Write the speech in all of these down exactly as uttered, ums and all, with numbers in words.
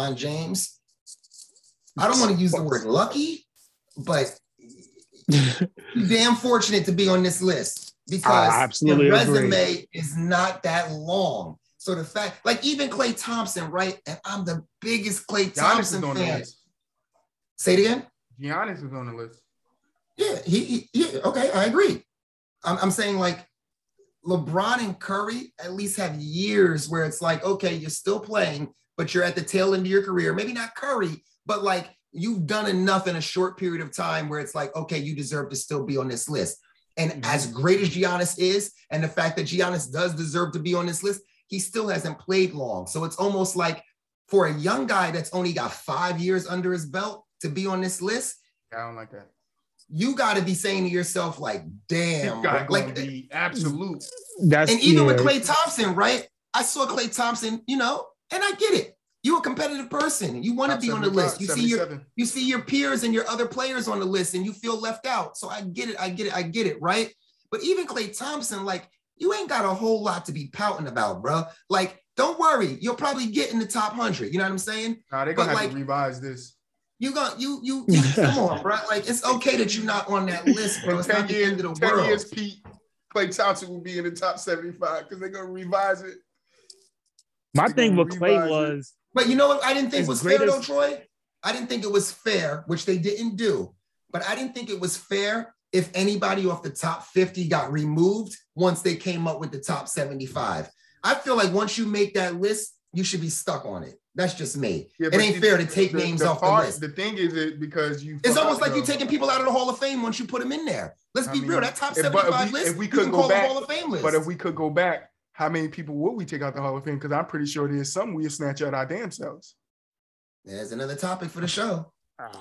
LeBron James. I don't want to use the word lucky, but damn fortunate to be on this list because the resume agree. is not that long. So the fact, like even Klay Thompson, right? And I'm the biggest Klay Thompson fan. Say it again. Giannis is on the list. Yeah, he, he, he okay, I agree. I'm, I'm saying like LeBron and Curry at least have years where it's like, okay, you're still playing, but you're at the tail end of your career. Maybe not Curry, but like you've done enough in a short period of time where it's like, okay, you deserve to still be on this list. And mm-hmm. as great as Giannis is, and the fact that Giannis does deserve to be on this list, he still hasn't played long. So it's almost like for a young guy that's only got five years under his belt to be on this list. I don't like that. You got to be saying to yourself, like, damn. Like, be absolute. That's, and even yeah. with Klay Thompson, right? I saw Klay Thompson, you know, and I get it. You're a competitive person. You want to be on the list. You see your, you see your peers and your other players on the list and you feel left out. So I get it. I get it. I get it, right? But even Klay Thompson, like, you ain't got a whole lot to be pouting about, bro. Like, don't worry. You'll probably get in the top one hundred. You know what I'm saying? Nah, they're going to have like, to revise this. You got you you, you come on, bro. Like it's okay that you're not on that list, bro. It's ten not the years, end of the ten world. Years, Pete, Klay Thompson will be in the top seventy-five because they're gonna revise it. My they're thing with Klay was, it. But you know what? I didn't think was fair as... though, Troy. I didn't think it was fair, which they didn't do. But I didn't think it was fair if anybody off the top fifty got removed once they came up with the top seventy-five. I feel like once you make that list, you should be stuck on it. That's just me. Yeah, it ain't the, fair to take the, names the off part, the list. The thing is, it because you. It's almost like you're taking people out of the Hall of Fame once you put them in there. Let's be I mean, real. That top seventy-five if we, list, if we could you can go call back, the Hall of Fame list. But if we could go back, how many people would we take out the Hall of Fame? Because I'm pretty sure there's some we'll snatch out our damn selves. There's another topic for the show.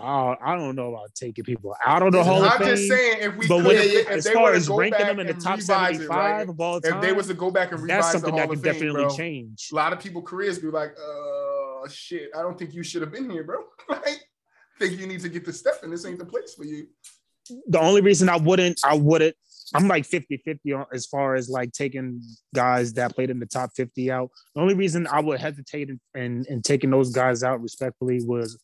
Oh, I don't know about taking people out of the Hall of Fame. I'm just saying, if we but could, if, if as they far as ranking them in the top seventy-five right? of all time, if they was to go back and revise the Hall of Fame, that's something that could definitely change. A lot of people's careers be like, uh. Oh, shit, I don't think you should have been here, bro. I think you need to get the step and this ain't the place for you. The only reason I wouldn't, I wouldn't, I'm like fifty-fifty on, as far as like taking guys that played in the top fifty out. The only reason I would hesitate in, in, in taking those guys out respectfully was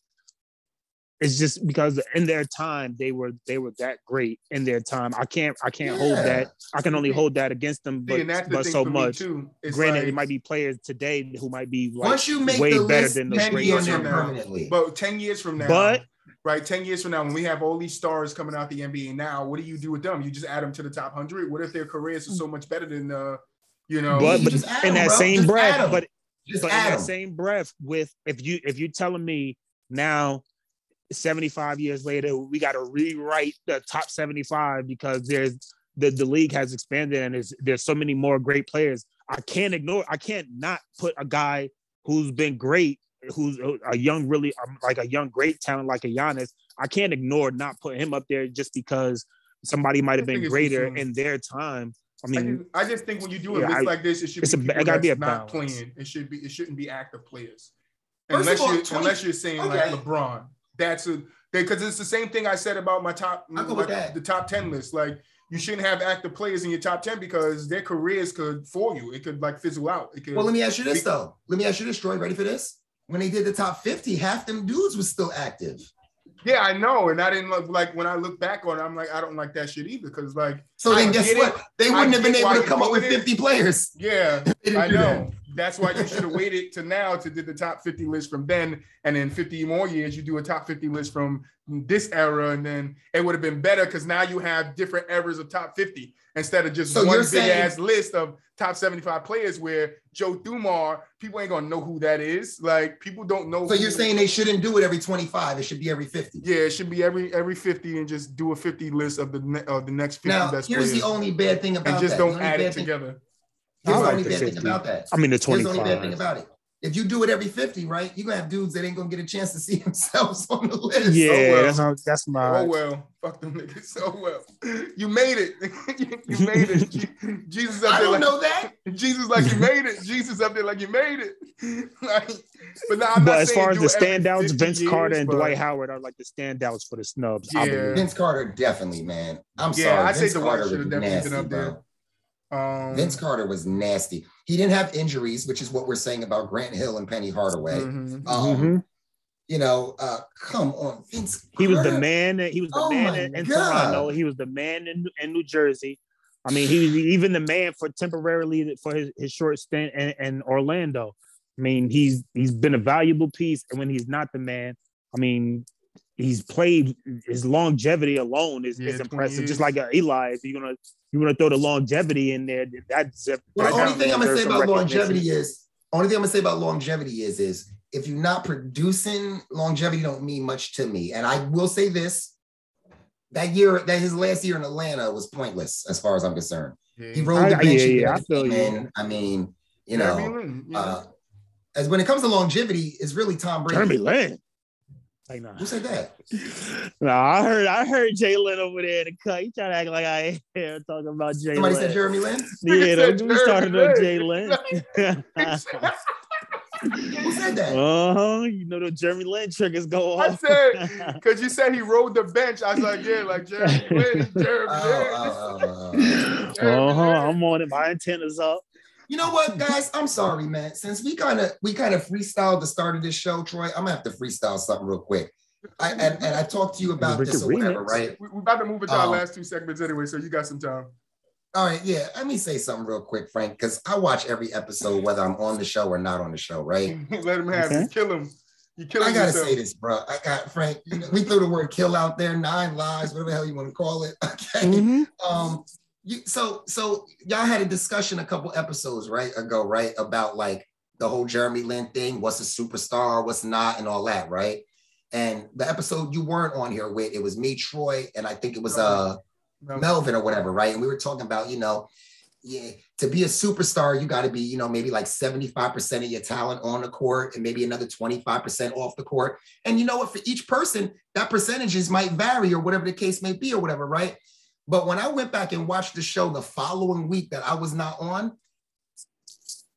it's just because in their time they were they were that great in their time. I can't I can't yeah. hold that. I can only hold that against them, but, See, but so much. Granted, like, it might be players today who might be like once you make way the better list, than those great years from now. But ten years from now, but right, ten years from now, when we have all these stars coming out the N B A now, what do you do with them? You just add them to the top hundred. What if their careers are so much better than uh, you know? But, but just in that them, same just breath, but, just but in that same breath, with if you if you're telling me now. seventy-five years later, we got to rewrite the top seventy-five because there's the, the league has expanded and there's, there's so many more great players. I can't ignore, I can't not put a guy who's been great, who's a young, really like a young, great talent like a Giannis. I can't ignore not putting him up there just because somebody might have been greater in their time. I mean, I just, I just think when you do a yeah, list I, like this, it should be, a, it gotta be a not playing. It should be, it shouldn't be active players unless, all, you're, twenty, unless you're saying okay. like LeBron. That's a because it's the same thing I said about my top my, the top ten list. Like you shouldn't have active players in your top ten because their careers could fool you. It could like fizzle out. It could, well, let me ask you this it, though. Let me ask you this, Troy. Ready for this? When they did the top fifty, half them dudes was still active. Yeah, I know, and I didn't look like when I look back on it, I'm like, I don't like that shit either. Because like, so then guess what? It. They wouldn't I have been able to come up with fifty it. Players. Yeah, I know. That. That's why you should have waited to now to do the top fifty list from then, and then fifty more years you do a top fifty list from this era, and then it would have been better because now you have different eras of top fifty instead of just so one big saying, ass list of top seventy-five players where Joe Dumars, people ain't gonna know who that is. Like people don't know. So who you're saying they shouldn't do it every twenty-five? It should be every fifty. Yeah, it should be every every fifty and just do a fifty list of the ne- of the next fifty now, best players. Here's the only bad thing about and just that. Don't add it thing- together. Here's the only bad thing about that. I mean, the twenty-five. Here's the only bad thing about it. If you do it every fifty, right, you're going to have dudes that ain't going to get a chance to see themselves on the list. Yeah, oh, well. that's, how, that's my... Oh, well. Fuck them niggas. Oh, well. You made it. you made it. Jesus up I there don't like, know that. Jesus like you made it. Jesus up there like you made it. Like, but nah, I'm but not as far as the standouts, Vince years, Carter and but... Dwight Howard are like the standouts for the snubs. Yeah. Vince Carter, definitely, man. I'm yeah, sorry. Yeah, I Vince say Dwight should have definitely been up there. Um, Vince Carter was nasty. He didn't have injuries, which is what we're saying about Grant Hill and Penny Hardaway. Mm-hmm, um, mm-hmm. You know, uh, come on, Vince Carter. He was the man. That, he was the oh man in God. Toronto. He was the man in, in New Jersey. I mean, he was even the man for temporarily for his, his short stint in, in Orlando. I mean, he's he's been a valuable piece. And when he's not the man, I mean, he's played. His longevity alone is, yeah, is impressive. Just like Eli, if you're gonna you want to throw the longevity in there, that's well, the only thing I'm gonna say about longevity is only thing I'm gonna say about longevity is is. If you're not producing, longevity don't mean much to me. And I will say this, that year, that his last year in Atlanta was pointless as far as I'm concerned. Yeah. He rolled the bench. I, yeah, yeah, I feel you. I mean, you know, Jeremy, yeah. uh, as when it comes to longevity, it's really Tom Brady. Jeremy Lin. Like, nah. Who said that? No, nah, I heard I heard Jalen over there in the cut. You trying to act like I ain't here talking about Jalen. Somebody said Jeremy Lin? Yeah, we started on Jalen. Who said that? Uh-huh. You know the Jeremy Lin triggers go off. I said, because you said he rode the bench. I was like, yeah, like Jeremy Lin, Jeremy oh, Lin. Oh, oh, Jeremy uh-huh. Lin. I'm on it. My antenna's up. You know what, guys? I'm sorry, man. Since we kind of we kind of freestyled the start of this show, Troy, I'm gonna have to freestyle something real quick. I and, and I talked to you about this or whatever, right? We're about to move into um, our last two segments anyway, so you got some time. All right, yeah, let me say something real quick, Frank, because I watch every episode, whether I'm on the show or not on the show, right? Let him have okay. You kill him. You kill him. I gotta yourself. Say this, bro. I got Frank, you know, we threw the word kill out there, nine lives, whatever the hell you want to call it. Okay. Mm-hmm. Um, you so so y'all had a discussion a couple episodes right ago, right? About like the whole Jeremy Lin thing, what's a superstar, what's not, and all that, right? And the episode you weren't on here with, it was me, Troy, and I think it was uh Melvin or whatever, right? And we were talking about, you know, yeah, to be a superstar, you got to be, you know, maybe like seventy-five percent of your talent on the court and maybe another twenty-five percent off the court. And you know what, for each person, that percentages might vary or whatever the case may be or whatever, right? But when I went back and watched the show the following week that I was not on,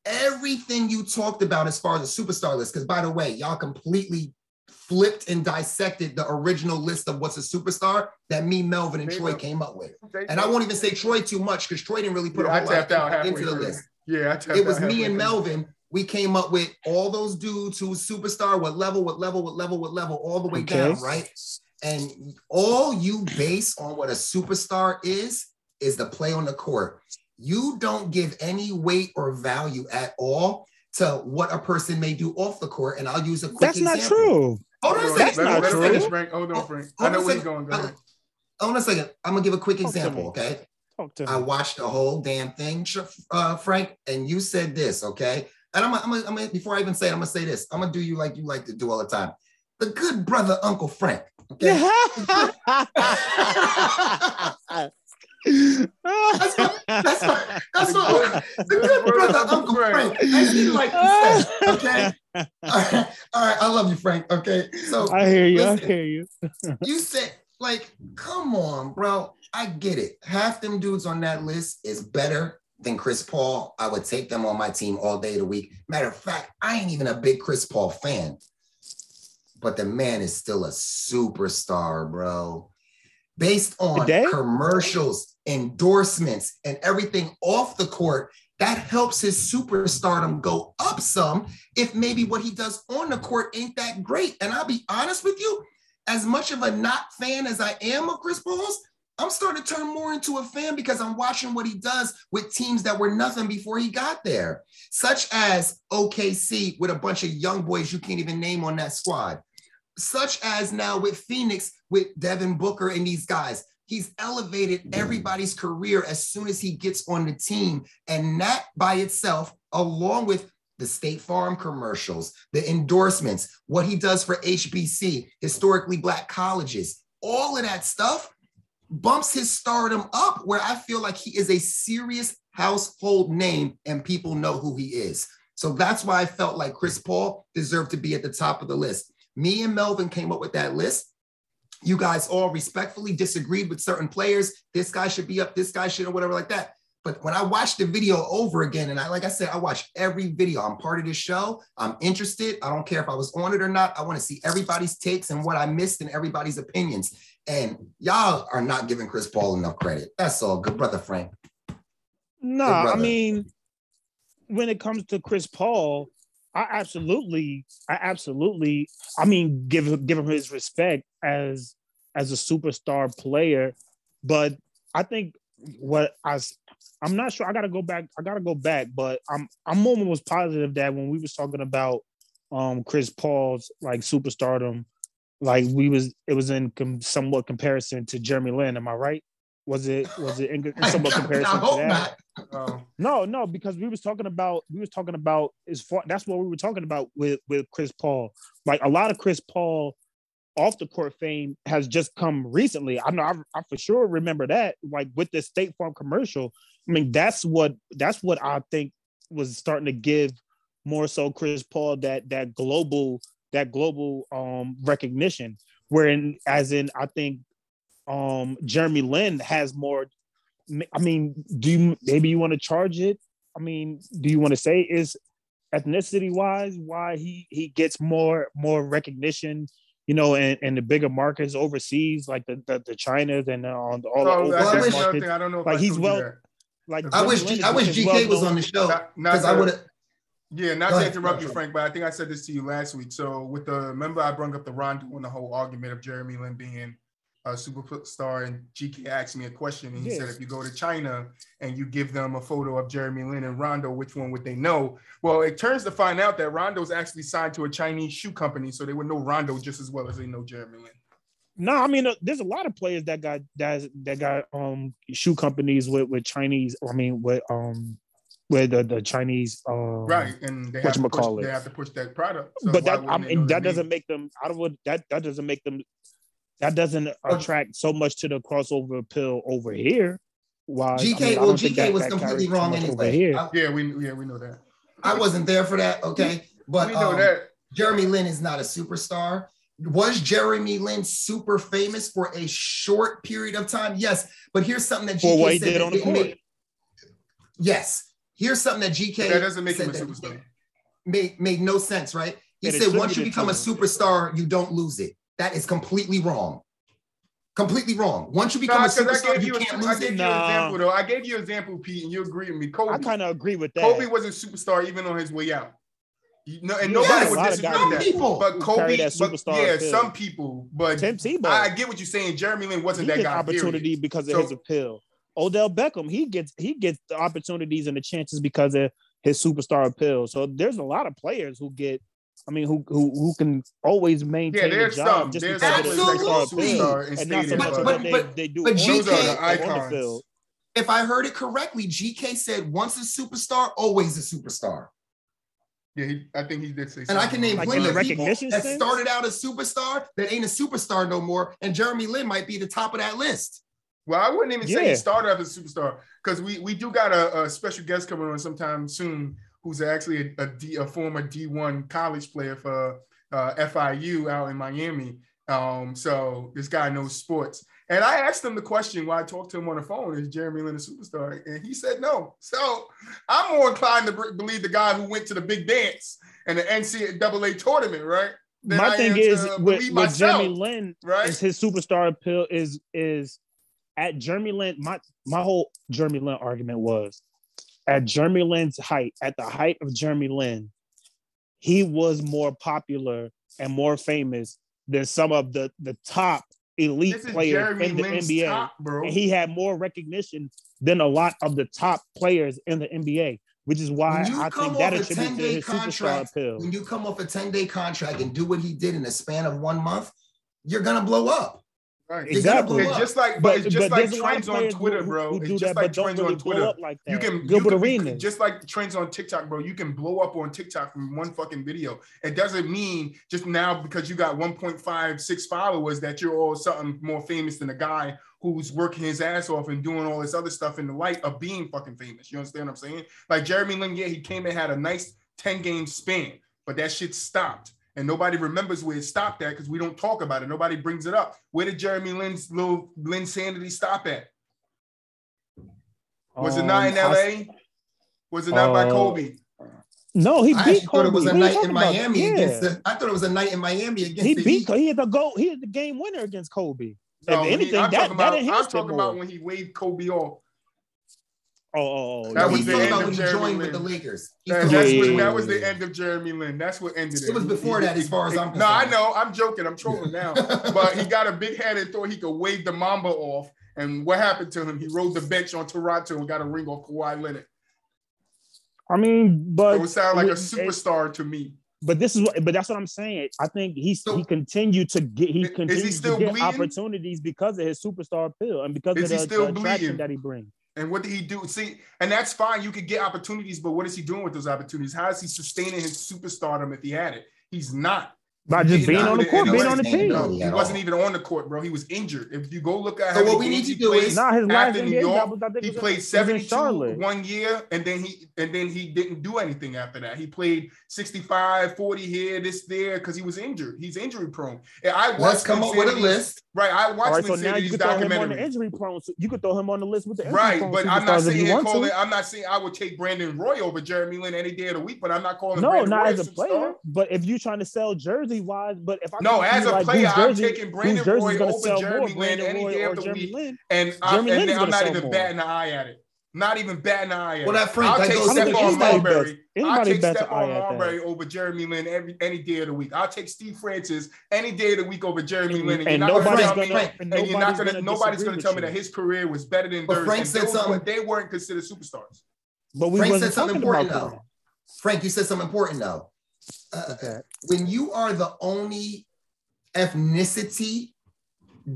everything you talked about as far as the superstar list, because by the way, y'all completely flipped and dissected the original list of what's a superstar that me, Melvin, and they Troy know. Came up with. They and know. I won't even say Troy too much because Troy didn't really put yeah, a whole lot into the through. List. Yeah, I tapped It was out me and through. Melvin. We came up with all those dudes who was superstar, what level, what level, what level, what level, all the way okay. down, right? And all you base on what a superstar is, is the play on the court. You don't give any weight or value at all to what a person may do off the court. And I'll use a quick That's example. That's not true. Hold on a second. That's not let true. Finish, Frank. Hold on, Frank. Hold I know where you're going. Go ahead. Hold on a second. I'm going to give a quick Talk example, okay? Talk to me. I watched the whole damn thing, uh, Frank, and you said this, okay? And I'm going I'm to, before I even say it, I'm going to say this. I'm going to do you like you like to do all the time. The good brother, Uncle Frank. Okay? that's what, that's what, that's what the good brother Uncle Frank, as he likes to say, okay? All right, all right, I love you, Frank, okay? So I hear you, listen, I hear you. You said, like, come on, bro, I get it. Half them dudes on that list is better than Chris Paul. I would take them on my team all day of the week. Matter of fact, I ain't even a big Chris Paul fan, but the man is still a superstar, bro. Based on Today? Commercials, endorsements, and everything off the court, that helps his superstardom go up some if maybe what he does on the court ain't that great. And I'll be honest with you, as much of a not fan as I am of Chris Paul's, I'm starting to turn more into a fan because I'm watching what he does with teams that were nothing before he got there, such as O K C with a bunch of young boys you can't even name on that squad, such as now with Phoenix, with Devin Booker and these guys. He's elevated everybody's career as soon as he gets on the team. And that by itself, along with the State Farm commercials, the endorsements, what he does for H B C, historically black colleges, all of that stuff bumps his stardom up where I feel like he is a serious household name and people know who he is. So that's why I felt like Chris Paul deserved to be at the top of the list. Me and Melvin came up with that list. You guys all respectfully disagreed with certain players. This guy should be up, this guy should, or whatever like that. But when I watched the video over again, and I, like I said, I watch every video. I'm part of this show. I'm interested. I don't care if I was on it or not. I want to see everybody's takes and what I missed and everybody's opinions. And y'all are not giving Chris Paul enough credit. That's all. Good brother, Frank. Nah, I mean, when it comes to Chris Paul, I absolutely, I absolutely, I mean, give give him his respect as as a superstar player, but I think what I, I'm not sure. I gotta go back. I gotta go back, but I'm I'm almost positive that when we was talking about um Chris Paul's like superstardom, like we was it was in com- somewhat comparison to Jeremy Lin. Am I right? Was it was it in, in somewhat comparison to that? Um, no, no, because we was talking about we was talking about is that's what we were talking about with with Chris Paul. Like a lot of Chris Paul off the court fame has just come recently. I know I, I for sure remember that. Like with the State Farm commercial, I mean that's what that's what I think was starting to give more so Chris Paul that that global that global um, recognition. Wherein as in I think um, Jeremy Lin has more. I mean, do you, maybe you want to charge it? I mean, do you want to say is ethnicity wise why he, he gets more more recognition, you know, and, and the bigger markets overseas, like the the, the Chinas and on all the overseas well, I wish, markets. I don't know if like I he's well, that. like I wish G- I wish G K well was on the show because I would. Yeah, not to interrupt you, Frank, but I think I said this to you last week. So with the remember I brought up the Rondo and the whole argument of Jeremy Lin being a superstar, and G K asked me a question, and he yes. said, if you go to China and you give them a photo of Jeremy Lin and Rondo, which one would they know? Well, it turns to find out that Rondo's actually signed to a Chinese shoe company, so they would know Rondo just as well as they know Jeremy Lin. No, I mean, uh, there's a lot of players that got that that got um shoe companies with with Chinese. I mean, with um with the, the Chinese um, right, and they have, to push, they have to push that product. So but that I mean, that doesn't mean? make them. I would that that doesn't make them. That doesn't attract so much to the crossover appeal over here. Why G K? I mean, I well, G K that, was that completely wrong anyway. I, yeah, we yeah we know that. I wasn't there for that. Okay, but we know um, that. Jeremy Lin is not a superstar. Was Jeremy Lin super famous for a short period of time? Yes, but here's something that G K well, said did that on the court. Make, yes, here's something that G K but that doesn't make him a superstar. Made made no sense, right? He and said once you become a superstar, you don't lose it. That is completely wrong. Completely wrong. Once you become nah, a superstar, you, you can't a, lose I gave it. You nah. an example, though. I gave you an example, Pete, and you agree with me. Kobe. I kind of agree with that. Kobe was a superstar even on his way out. You know, and nobody yes, would disagree with that. People. But Kobe, that but, yeah, appeal. some people. But Tim Tebow. I get what you're saying. Jeremy Lin wasn't he that guy. Opportunity period. because of so, his appeal. Odell Beckham, he gets he gets the opportunities and the chances because of his superstar appeal. So there's a lot of players who get. I mean, who who who can always maintain yeah, there's a job some, just there's because absolutely. Of the and not so much but, but, they, but, they do. But G K, if I heard it correctly, G K said once a superstar, always a superstar. Yeah, he, I think he did say. Something. And I can name like plenty of people that started out as superstar that ain't a superstar no more, and Jeremy Lin might be the top of that list. Well, I wouldn't even yeah. say he started out as a superstar because we we do got a, a special guest coming on sometime soon. Who's actually a, a, D, a former D one college player for uh, F I U out in Miami. Um, so this guy knows sports. And I asked him the question while I talked to him on the phone, is Jeremy Lin a superstar? And he said no. So I'm more inclined to b- believe the guy who went to the big dance and the N C double A tournament, right? Than My I thing is with, with Jeremy Lin, right? Is his superstar appeal is, is at Jeremy Lin, my, my whole Jeremy Lin argument was, at Jeremy Lin's height, at the height of Jeremy Lin, he was more popular and more famous than some of the, the top elite players Jeremy in the Lin's N B A. Top, bro. And he had more recognition than a lot of the top players in the N B A, which is why I think that attributes to his superstar appeal. When you come off a ten-day contract and do what he did in the span of one month, you're going to blow up. Right. Exactly. It's just like, but, but it's just but like trends on Twitter, bro. It's just like trends on Twitter. You can, you can just like trends on TikTok, bro. You can blow up on TikTok from one fucking video. It doesn't mean just now because you got one point five six followers that you're all something more famous than a guy who's working his ass off and doing all this other stuff in the light of being fucking famous. You understand what I'm saying? Like Jeremy Lin, yeah, he came and had a nice ten game span, but that shit stopped. And nobody remembers where it stopped at because we don't talk about it. Nobody brings it up. Where did Jeremy Lin's little Lin sanity stop at? Was um, it not in L A? Was it not uh, by Kobe? No, he beat I Kobe. Thought it was a what night in Miami yeah. against. The, I thought it was a night in Miami against. He the beat. Heat. He had the goal. He had the game winner against Kobe. No, if anything, he, I'm that, talking, that about, I'm talking about when he waved Kobe off. Oh, oh, that yeah. was the end of Jeremy Lin with the Lakers. That, that's yeah, yeah, when, yeah, that was yeah. the end of Jeremy Lin. That's what ended it. It was before he, that, as far as it, I'm concerned. No, I know. I'm joking. I'm trolling yeah. now. But he got a big head and thought he could wave the Mamba off. And what happened to him? He rode the bench on Toronto and got a ring off Kawhi Leonard. I mean, but it would sound like a superstar it, to me. But this is what, but that's what I'm saying. I think he's so, he continued to get he continued he to get bleeding? opportunities because of his superstar appeal and because is of the, the attraction that he brings. And what did he do? See, and that's fine. You could get opportunities, but what is he doing with those opportunities? How is he sustaining his superstardom if he had it? He's not. By just being on the court, being on the team. No, he wasn't even on the court, bro. He was injured. If you go look at how so what we need to do is not his last New York, he played seventy-two one year, and then he and then he didn't do anything after that. He played sixty-five, forty here, this there, because he was injured. He's injury prone. And I watched Let's come up with a list. Right, I watched the series documentary. Injury prone, so you could throw him on the list with the injury right. But I'm not saying calling. I'm not saying I would take Brandon Roy over Jeremy Lin any day of the week, but I'm not calling. No, not as a player. But if you're trying to sell jersey. Wise, but if I no, as a like, player, jersey, I'm taking Brandon Roy over Jeremy Lin any day of the week, Lin. and I'm, and I'm not even more. batting an eye at it. Not even batting an eye at well, it. I'll take Stephon Marbury. I'll take Stephon Marbury over Jeremy Lin every any day of the week. I'll take Steve Francis any day of the week over Jeremy and, Lin. And, and, and nobody's going to. And you're not going to. Nobody's going to tell me that his career was better than theirs. Frank said something. They weren't considered superstars. But we said something important though. Frank, you said something important though. Uh, okay. When you are the only ethnicity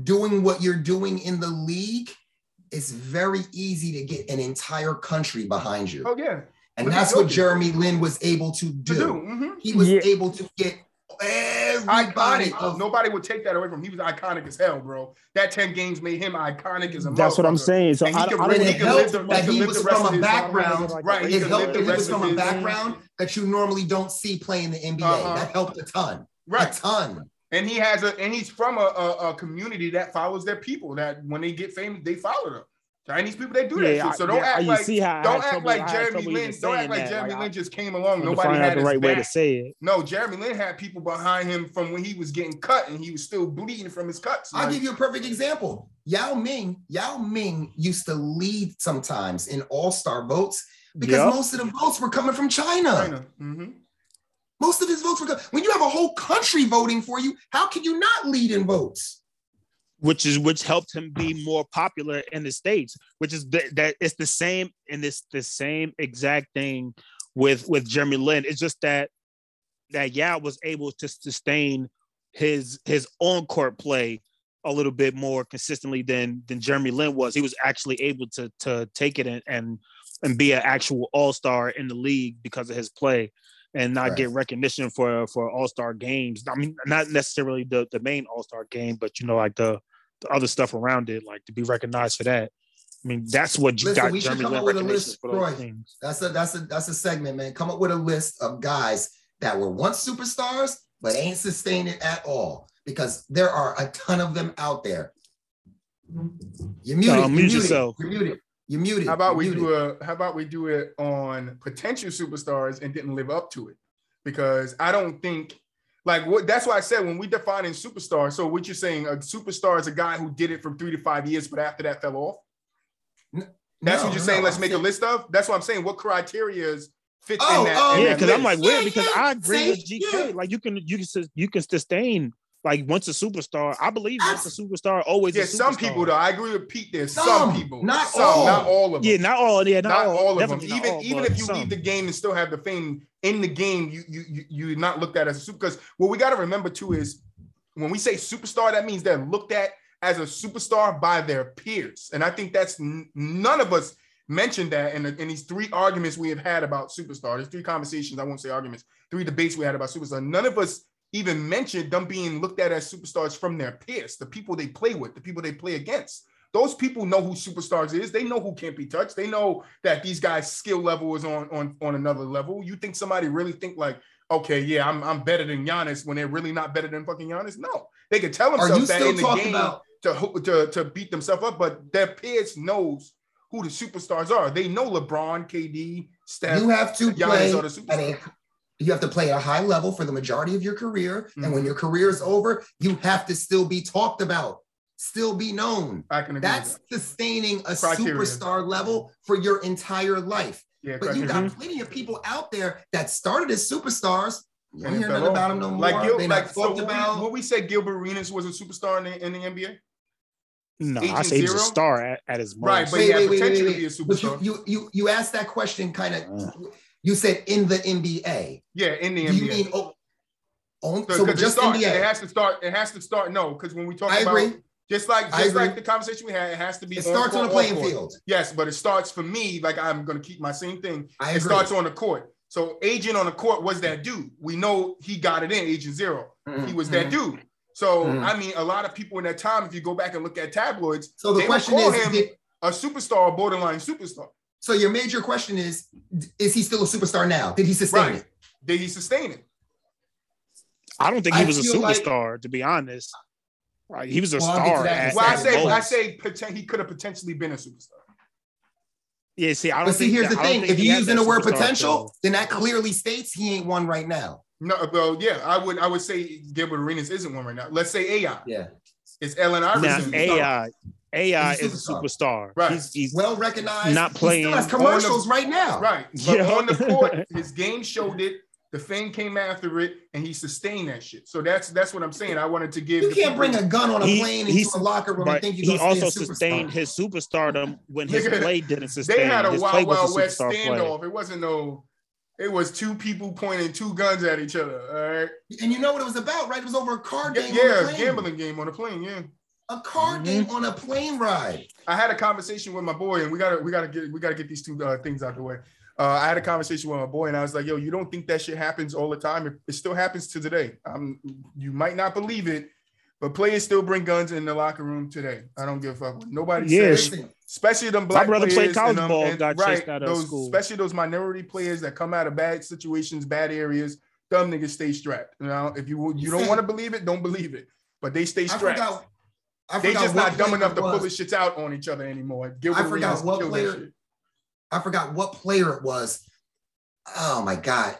doing what you're doing in the league, it's very easy to get an entire country behind you. Oh, yeah. And what that's what Jeremy Lin was able to do. To do. Mm-hmm. He was yeah. able to get everybody. Of, Nobody would take that away from him. He was iconic as hell, bro. That ten games made him iconic as a motherfucker. That's what I'm saying. So and I, he could I, I he helped the, that he, he was from a background. Like right. He it helped that he was from a background that you normally don't see playing the N B A. Uh-huh. That helped a ton. Right. A ton. And he has a and he's from a, a, a community that follows their people. That when they get famous, they follow them. Chinese people, they do yeah, that yeah, shit. So don't yeah, act you like, don't act like Jeremy Lin. Don't act like Jeremy Lin just came along. Nobody had the right way to say it. No, Jeremy Lin had people behind him from when he was getting cut, and he was still bleeding from his cuts. Like, I'll give you a perfect example. Yao Ming, Yao Ming used to lead sometimes in all-star votes because yep. most of the votes were coming from China. China. Mm-hmm. Most of his votes were coming. When you have a whole country voting for you, how can you not lead in votes? Which is which helped him be more popular in the States. Which is th- that it's the same and it's the same exact thing with with Jeremy Lin. It's just that that Yao was able to sustain his his on court play a little bit more consistently than than Jeremy Lin was. He was actually able to to take it and and, and be an actual all star in the league because of his play. And not right. get recognition for for all-star games. I mean, not necessarily the, the main all-star game, but you know, like the, the other stuff around it, like to be recognized for that. I mean, that's what you Listen, got. We should come up with a list, Roy. That's a that's a that's a segment, man. Come up with a list of guys that were once superstars but ain't sustained it at all, because there are a ton of them out there. You're muted. No, You're mute muted. You're muted. You're muted. How about You're we muted. do a, How about we do it on potential superstars and didn't live up to it? Because I don't think like what. That's why I said when we define in superstar. So what you're saying, a superstar is a guy who did it from three to five years, but after that fell off. No, that's what you're saying. No, let's I'm make saying, a list of. That's what I'm saying. What criteria is fits oh, in that? Oh, in yeah, because I'm like weird yeah, because yeah, I agree see, with G K. Yeah. Like you can you can you can sustain. Like once a superstar, I believe once a superstar, always. There's yeah, some people though. I agree with Pete. There's some, some people, not some, all, not all of them. Yeah, not all. Yeah, not, not all, all of them. Even all, even if you some. leave the game and still have the fame in the game, you you you're not looked at as a super. Because what we got to remember too is when we say superstar, that means they're looked at as a superstar by their peers, and I think that's n- none of us mentioned that in, the, in these three arguments we have had about superstar. There's three conversations. I won't say arguments. Three debates we had about superstar. None of us even mentioned them being looked at as superstars from their peers, the people they play with, the people they play against. Those people know who superstars is. They know who can't be touched. They know that these guys' skill level is on, on, on another level. You think somebody really think like, okay, yeah, I'm I'm better than Giannis when they're really not better than fucking Giannis? No. They could tell themselves that in the game about- to, to, to beat themselves up, but their peers knows who the superstars are. They know LeBron, K D, Steph, you have to Giannis play- are the superstars. You have to play at a high level for the majority of your career. Mm-hmm. And when your career is over, you have to still be talked about. still be known. I can agree. That's with sustaining a criteria. Superstar level for your entire life. Yeah, but criteria. You got plenty of people out there that started as superstars. You don't hear nothing about them no more. Like, Gil, they like so about. We, what we said, Gilbert Arenas was a superstar in the, in the N B A? No, I say he's a star at, at his most. Right, but wait, he had wait, potential wait, wait, to be a superstar. But you, you, you, you asked that question kind of, you said in the N B A. Yeah, in the N B A. Do you mean, oh, oh, so just start, N B A. It has to start, it has to start, no, because when we talk I about, agree. just like just like the conversation we had, it has to be- It on starts court, on the playing court. field. Yes, but it starts for me, like I'm going to keep my same thing. I it agree. starts on the court. So Agent on the court was that dude. We know he got it in, Agent Zero. Mm-hmm. He was that dude. So, mm-hmm. I mean, a lot of people in that time, if you go back and look at tabloids, so the they question would call is, him did, a superstar, a borderline superstar. So your major question is, is he still a superstar now? Did he sustain right. it? Did he sustain it? I don't think he I was a superstar, like, to be honest. Right, he was a well, star. At, well, I say, I say he could have potentially been a superstar. Yeah, see, I don't but see, here's that, the thing. If you're using the word potential, then that clearly states he ain't one right now. No, well, yeah, I would I would say Gilbert Arenas isn't one right now. Let's say A I. Yeah. It's Allen Iverson. Now, A I. A I is a superstar. Right. He's, he's well recognized. Not playing. He still has commercials the, right now. Right. But yeah. on the court, his game showed it. The fame came after it, and he sustained that shit. So that's that's what I'm saying. I wanted to give. You can't bring a gun on a he, plane into a locker room and think you're going to be a superstar. He also sustained his superstardom when his play didn't sustain. They had a Wild Wild West standoff. Play. It wasn't no. It was two people pointing two guns at each other. All right. And you know what it was about, right? It was over a card game. Yeah, on a gambling game on a plane. Yeah. A card mm-hmm. game on a plane ride. I had a conversation with my boy, and we gotta we gotta get we gotta get these two uh, things out the way. Uh, I had a conversation with my boy, and I was like, yo, you don't think that shit happens all the time? It, it still happens to today. Um, you might not believe it, but players still bring guns in the locker room today. I don't give a fuck. Nobody yeah, says it. Especially them black players. My brother played college and, um, ball, and, got right, chased out of those, school. Especially those minority players that come out of bad situations, bad areas. Dumb niggas stay strapped. You know, if you you don't want to believe it, don't believe it. But they stay strapped. I forgot, I they just not dumb enough to pull the shits out on each other anymore. Gilbert I forgot what player... I forgot what player it was. Oh my God.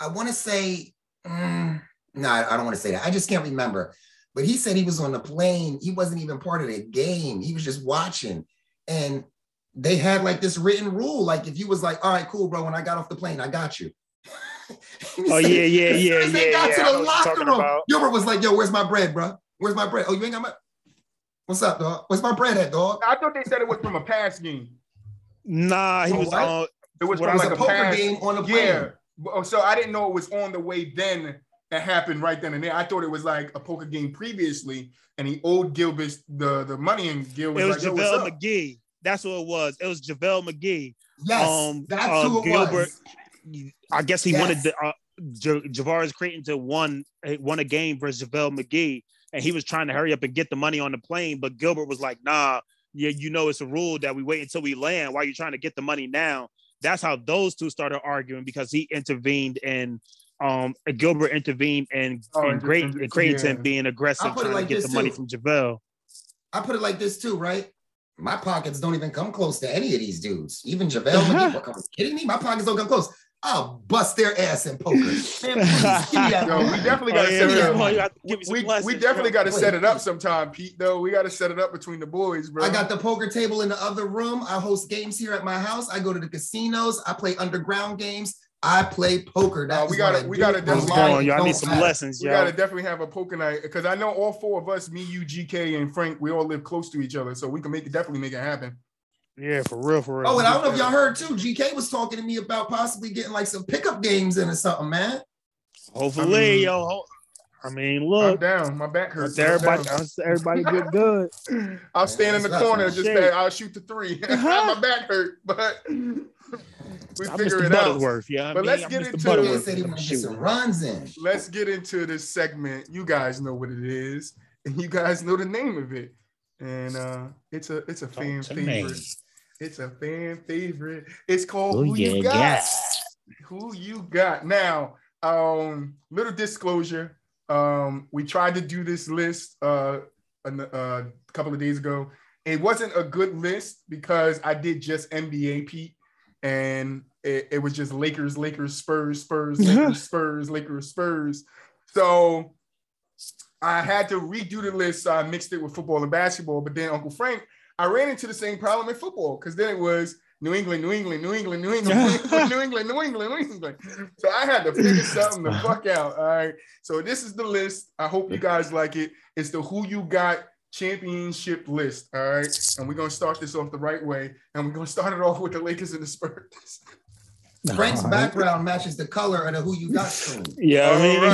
I want to say, mm, no, I don't want to say that. I just can't remember. But he said he was on the plane. He wasn't even part of the game. He was just watching. And they had like this written rule. Like if you was like, all right, cool, bro. When I got off the plane, I got you. Oh said, yeah, yeah, yeah. As soon as they yeah, got yeah, to the locker room, Gilbert was like, yo, where's my bread, bro? Where's my bread? Oh, you ain't got my, what's up, dog? Where's my bread at, dog? I thought they said it was from a pass game. Nah, he oh, was on. Uh, it was, from, was like a, a poker pass. game on the plane. Yeah, so I didn't know it was on the way then. That happened right then and there. I thought it was like a poker game previously, and he owed Gilbert the, the money, and Gil was, it was like, JaVale yo, what's up? McGee. That's what it was. It was JaVale McGee. Yes, um, that's uh, who it Gilbert, was. I guess he yes. wanted the, uh, J- Javaris Creighton to won won a game versus JaVale McGee, and he was trying to hurry up and get the money on the plane, but Gilbert was like, nah. Yeah, you know, it's a rule that we wait until we land while you're trying to get the money now. That's how those two started arguing because he intervened and um, Gilbert intervened and, oh, and Great and Creighton yeah. being aggressive trying like to get the too. money from JaVale. I put it like this too, right? My pockets don't even come close to any of these dudes. Even JaVale, uh-huh. are you kidding me? My pockets don't come close. I'll bust their ass in poker. Man, please, give me that yo, we definitely got to set it up. We definitely got to set it up sometime, Pete, though. We got to set it up between the boys, bro. I got the poker table in the other room. I host games here at my house. I go to the casinos. I play underground games. I play poker. That's uh, we got to, we got to definitely. Y'all no need some matter. lessons, y'all. We got to definitely have a poker night because I know all four of us, me, you, G K, and Frank, we all live close to each other, so we can make it definitely make it happen. Yeah, for real, for real. Oh, and I don't know if y'all heard too. G K was talking to me about possibly getting like some pickup games in or something, man. Hopefully, I mean, yo. Ho- I mean, look. I'm down. My back hurts. Let's everybody, let's everybody get good. I'll man, stand in the corner and just say, I'll shoot the three. Uh-huh. My back hurt, but we I figure it out. Yeah, but I mean, let's I get into said he get some runs in. Let's get into this segment. You guys know what it is, and you guys know the name of it, and uh, it's a it's a fan favorite. Me. It's a fan favorite. It's called Ooh, Who yeah, You Got. Yes. Who You Got. Now, um, little disclosure. Um, we tried to do this list uh, a, a couple of days ago. It wasn't a good list because I did just N B A, Pete, and it, it was just Lakers, Lakers, Spurs, Spurs, Lakers, Spurs, Lakers, Spurs. So I had to redo the list, so I mixed it with football and basketball. But then Uncle Frank, I ran into the same problem in football, because then it was New England, New England, New England, New England, New England, New England, New England, New England. So I had to figure something the fuck out. All right. So this is the list. I hope you guys like it. It's the Who You Got championship list. All right. And we're going to start this off the right way. And we're going to start it off with the Lakers and the Spurs. Frank's right. Background matches the color of the Who You Got screen. Yeah. All maybe.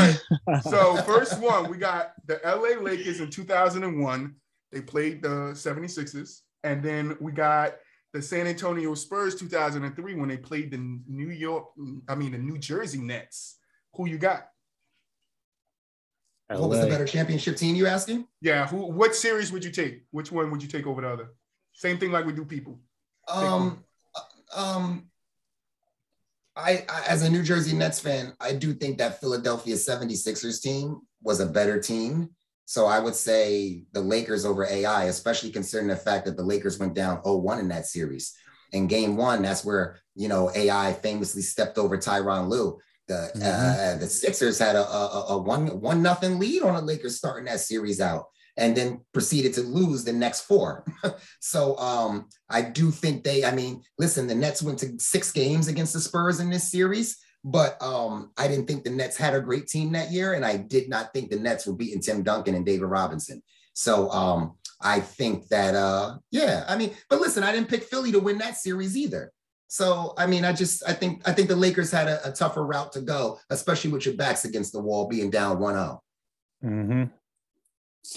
Right. So first one, we got the L A Lakers in two thousand one. They played the seventy-sixers. And then we got the San Antonio Spurs two thousand three when they played the New York, I mean, the New Jersey Nets. Who you got? L A. What was the better championship team, you asking? Yeah. Who? What series would you take? Which one would you take over the other? Same thing like we do people. Um, um, I, I as a New Jersey Nets fan, I do think that Philadelphia seventy-sixers team was a better team. So I would say the Lakers over A I, especially considering the fact that the Lakers went down oh one in that series. In game one, that's where, you know, A I famously stepped over Tyronn Lue. The mm-hmm. uh, the Sixers had a, a, a one, one nothing lead on the Lakers starting that series out, and then proceeded to lose the next four. So um, I do think they, I mean, listen, the Nets went to six games against the Spurs in this series. But um, I didn't think the Nets had a great team that year, and I did not think the Nets were beating Tim Duncan and David Robinson. So um, I think that, uh, yeah, I mean, but listen, I didn't pick Philly to win that series either. So, I mean, I just, I think I think the Lakers had a, a tougher route to go, especially with your backs against the wall being down one oh. Mm-hmm.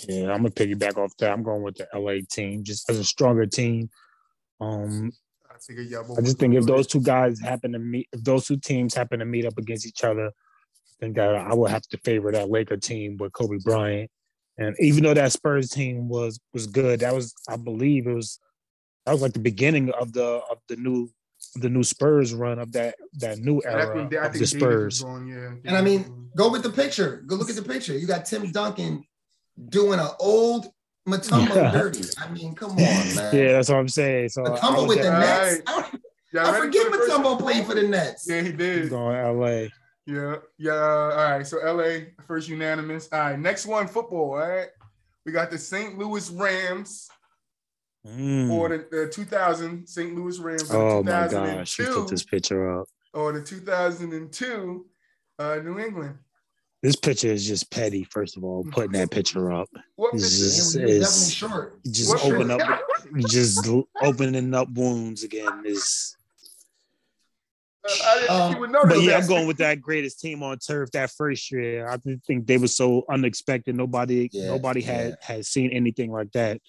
Yeah, I'm going to piggyback off that. I'm going with the L A team, just as a stronger team. Um I just think if those two guys happen to meet, if those two teams happen to meet up against each other, I think that I would have to favor that Laker team with Kobe Bryant. And even though that Spurs team was was good, that was, I believe, it was that was like the beginning of the of the new the new Spurs run of that that new era I think, I think of the Spurs. Going, yeah. And I mean, go with the picture. Go look at the picture. You got Tim Duncan doing an old. Matumbo yeah. dirty. I mean, come on, man. Yeah, that's what I'm saying. So Matumbo with the Nets. Right. I, I forget for Matumbo played for the Nets. Yeah, he did. He's going to L A. Yeah, yeah. All right, so L A, first unanimous. All right, next one, football, all right? We got the Saint Louis Rams mm. or the, the two thousand Saint Louis Rams. Oh, my gosh. You took this picture up. Or the two thousand two uh, New England. This picture is just petty, first of all, putting that picture up. What it's just, it's, short. Just, what open up, just opening up wounds again. Is. Um, but yeah, I'm going with that greatest team on turf that first year. I think they were so unexpected. Nobody yeah, nobody yeah. had, had seen anything like that.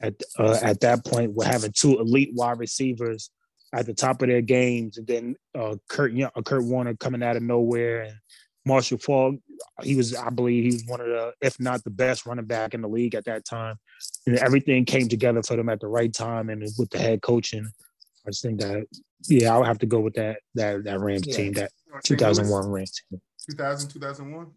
At uh, at that point, we're having two elite wide receivers at the top of their games, and then uh, Kurt, you know, Kurt Warner coming out of nowhere, and Marshall Faulk, he was, I believe, he was one of the, if not the best running back in the league at that time. And everything came together for them at the right time and with the head coaching. I just think that, yeah, I'll have to go with that that that Rams yeah. team, that two thousand one Rams team. two thousand, two thousand one?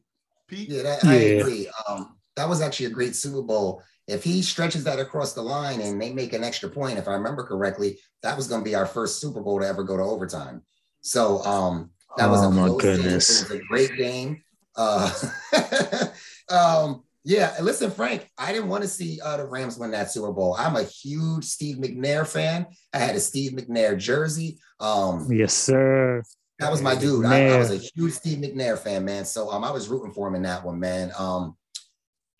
Pete? Yeah, that, I yeah. agree. Um, that was actually a great Super Bowl. If he stretches that across the line and they make an extra point, if I remember correctly, that was going to be our first Super Bowl to ever go to overtime. So, um, That was, oh a my goodness. Game. It was a great game. Uh, um, yeah, listen, Frank, I didn't want to see uh, the Rams win that Super Bowl. I'm a huge Steve McNair fan. I had a Steve McNair jersey. Um, yes, sir. That was my dude. I, I was a huge Steve McNair fan, man. So um, I was rooting for him in that one, man. Um,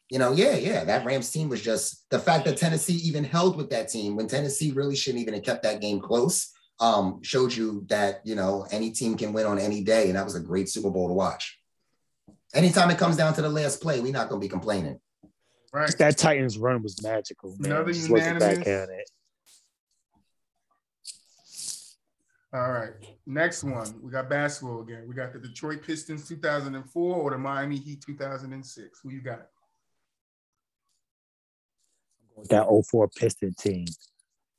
you know, yeah, yeah, that Rams team was just the fact that Tennessee even held with that team when Tennessee really shouldn't even have kept that game close. Um, showed you that, you know, any team can win on any day. And that was a great Super Bowl to watch. Anytime it comes down to the last play, we're not going to be complaining. Right. That Titans run was magical, man. Another unanimous. It. All right. Next one. We got basketball again. We got the Detroit Pistons two thousand four or the Miami Heat two thousand six. Who you got? That oh four Piston team.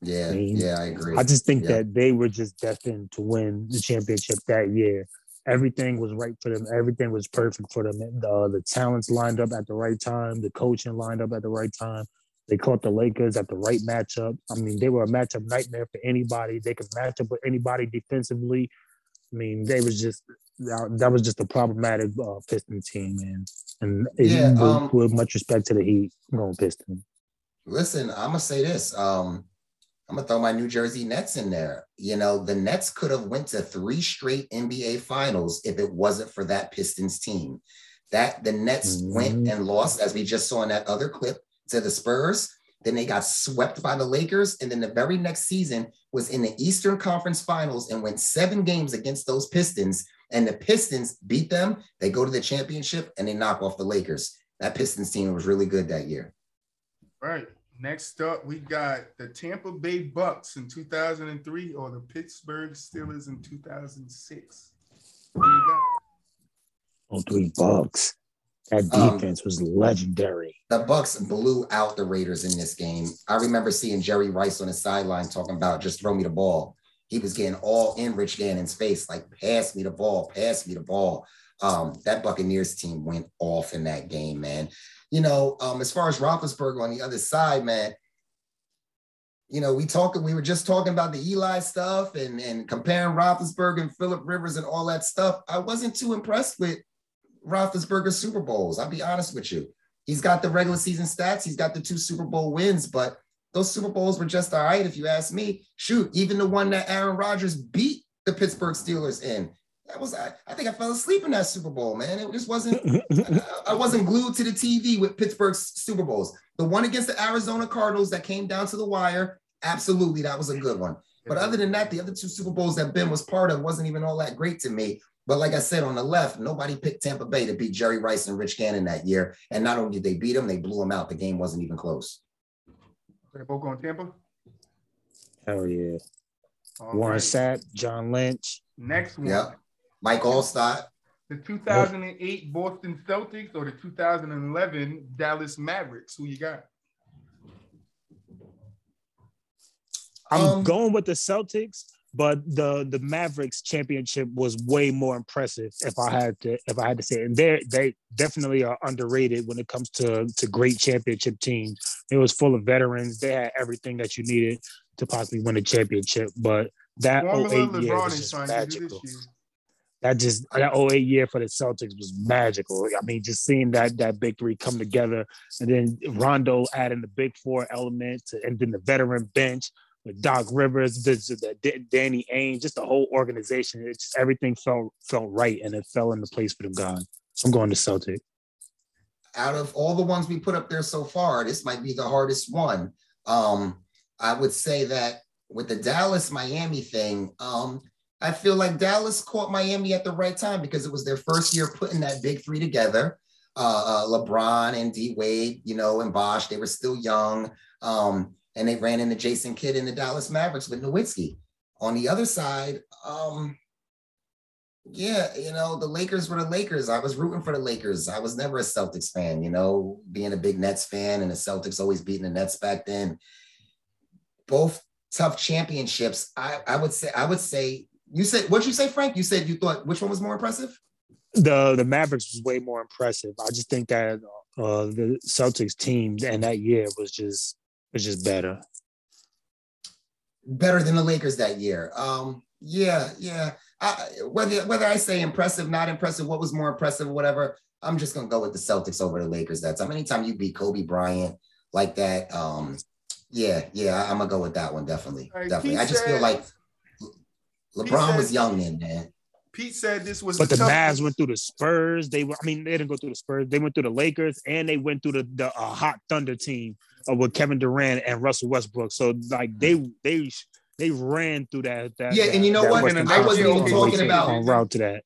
Yeah, I mean, yeah, I agree. I just think yeah. that they were just destined to win the championship that year. Everything was right for them. Everything was perfect for them. The, the talents lined up at the right time. The coaching lined up at the right time. They caught the Lakers at the right matchup. I mean, they were a matchup nightmare for anybody. They could match up with anybody defensively. I mean, they was just that was just a problematic uh, Pistons team, man. And yeah, with, um, with much respect to the Heat, you know, Pistons. Listen, I'm gonna say this. Um, I'm gonna throw my New Jersey Nets in there. You know, the Nets could have went to three straight N B A Finals if it wasn't for that Pistons team. That the Nets mm-hmm. went and lost, as we just saw in that other clip, to the Spurs. Then they got swept by the Lakers. And then the very next season was in the Eastern Conference Finals and went seven games against those Pistons. And the Pistons beat them. They go to the championship and they knock off the Lakers. That Pistons team was really good that year. All right. Next up, we got the Tampa Bay Bucks in two thousand three or the Pittsburgh Steelers in two thousand six. What do you got? Oh, three Bucks. That defense um, was legendary. The Bucks blew out the Raiders in this game. I remember seeing Jerry Rice on the sideline talking about just throw me the ball. He was getting all in Rich Gannon's face, like pass me the ball, pass me the ball. Um, that Buccaneers team went off in that game, man. You know, um, as far as Roethlisberger on the other side, man, you know, we talked, we were just talking about the Eli stuff and, and comparing Roethlisberger and Phillip Rivers and all that stuff. I wasn't too impressed with Roethlisberger's Super Bowls. I'll be honest with you. He's got the regular season stats. He's got the two Super Bowl wins, but those Super Bowls were just all right, if you ask me. Shoot, even the one that Aaron Rodgers beat the Pittsburgh Steelers in, that was, I, I think I fell asleep in that Super Bowl, man. It just wasn't, I, I wasn't glued to the T V with Pittsburgh's Super Bowls. The one against the Arizona Cardinals that came down to the wire, absolutely, that was a good one. But other than that, the other two Super Bowls that Ben was part of wasn't even all that great to me. But like I said, on the left, nobody picked Tampa Bay to beat Jerry Rice and Rich Gannon that year. And not only did they beat them, they blew them out. The game wasn't even close. Okay, both going Tampa? Hell yeah. All Warren right. Sapp, John Lynch. Next one. Yep. Mike Allstott. The two thousand eight oh. Boston Celtics or the two thousand eleven Dallas Mavericks? Who you got? I'm um, going with the Celtics. But the, the Mavericks championship was way more impressive, if I had to if I had to say. And they they definitely are underrated when it comes to, to great championship teams. It was full of veterans. They had everything that you needed to possibly win a championship. But that oh eight year was just magical. That just that oh eight year for the Celtics was magical. I mean, just seeing that that big three come together, and then Rondo adding the big four element, to, and then the veteran bench. With Doc Rivers, Danny Ainge, just the whole organization. It just everything felt felt right, and it fell into place for the guys. So I'm going to Celtic. Out of all the ones we put up there so far, this might be the hardest one. Um, I would say that with the Dallas-Miami thing, um, I feel like Dallas caught Miami at the right time because it was their first year putting that big three together. Uh, uh, LeBron and D-Wade, you know, and Bosh, they were still young. Um, And they ran into Jason Kidd in the Dallas Mavericks with Nowitzki. On the other side, um, yeah, you know, the Lakers were the Lakers. I was rooting for the Lakers. I was never a Celtics fan, you know, being a big Nets fan and the Celtics always beating the Nets back then. Both tough championships. I, I would say, I would say, you said, what'd you say, Frank? You said you thought which one was more impressive? The the Mavericks was way more impressive. I just think that uh, the Celtics team and that year was just, It's just better. Better than the Lakers that year. Um, yeah, yeah. I, whether whether I say impressive, not impressive, what was more impressive, whatever, I'm just going to go with the Celtics over the Lakers that time. Anytime you beat Kobe Bryant like that, um, yeah, yeah, I'm going to go with that one, definitely. Right, definitely. Pete I just said, feel like LeBron said, was young then, man. Pete said this was But the, the Mavs went through the Spurs. They were, I mean, they didn't go through the Spurs. They went through the Lakers, and they went through the, the uh, Hot Thunder team. With Kevin Durant and Russell Westbrook, so like they they they ran through that. that yeah, that, and you know what? I wasn't even talking about on route to that.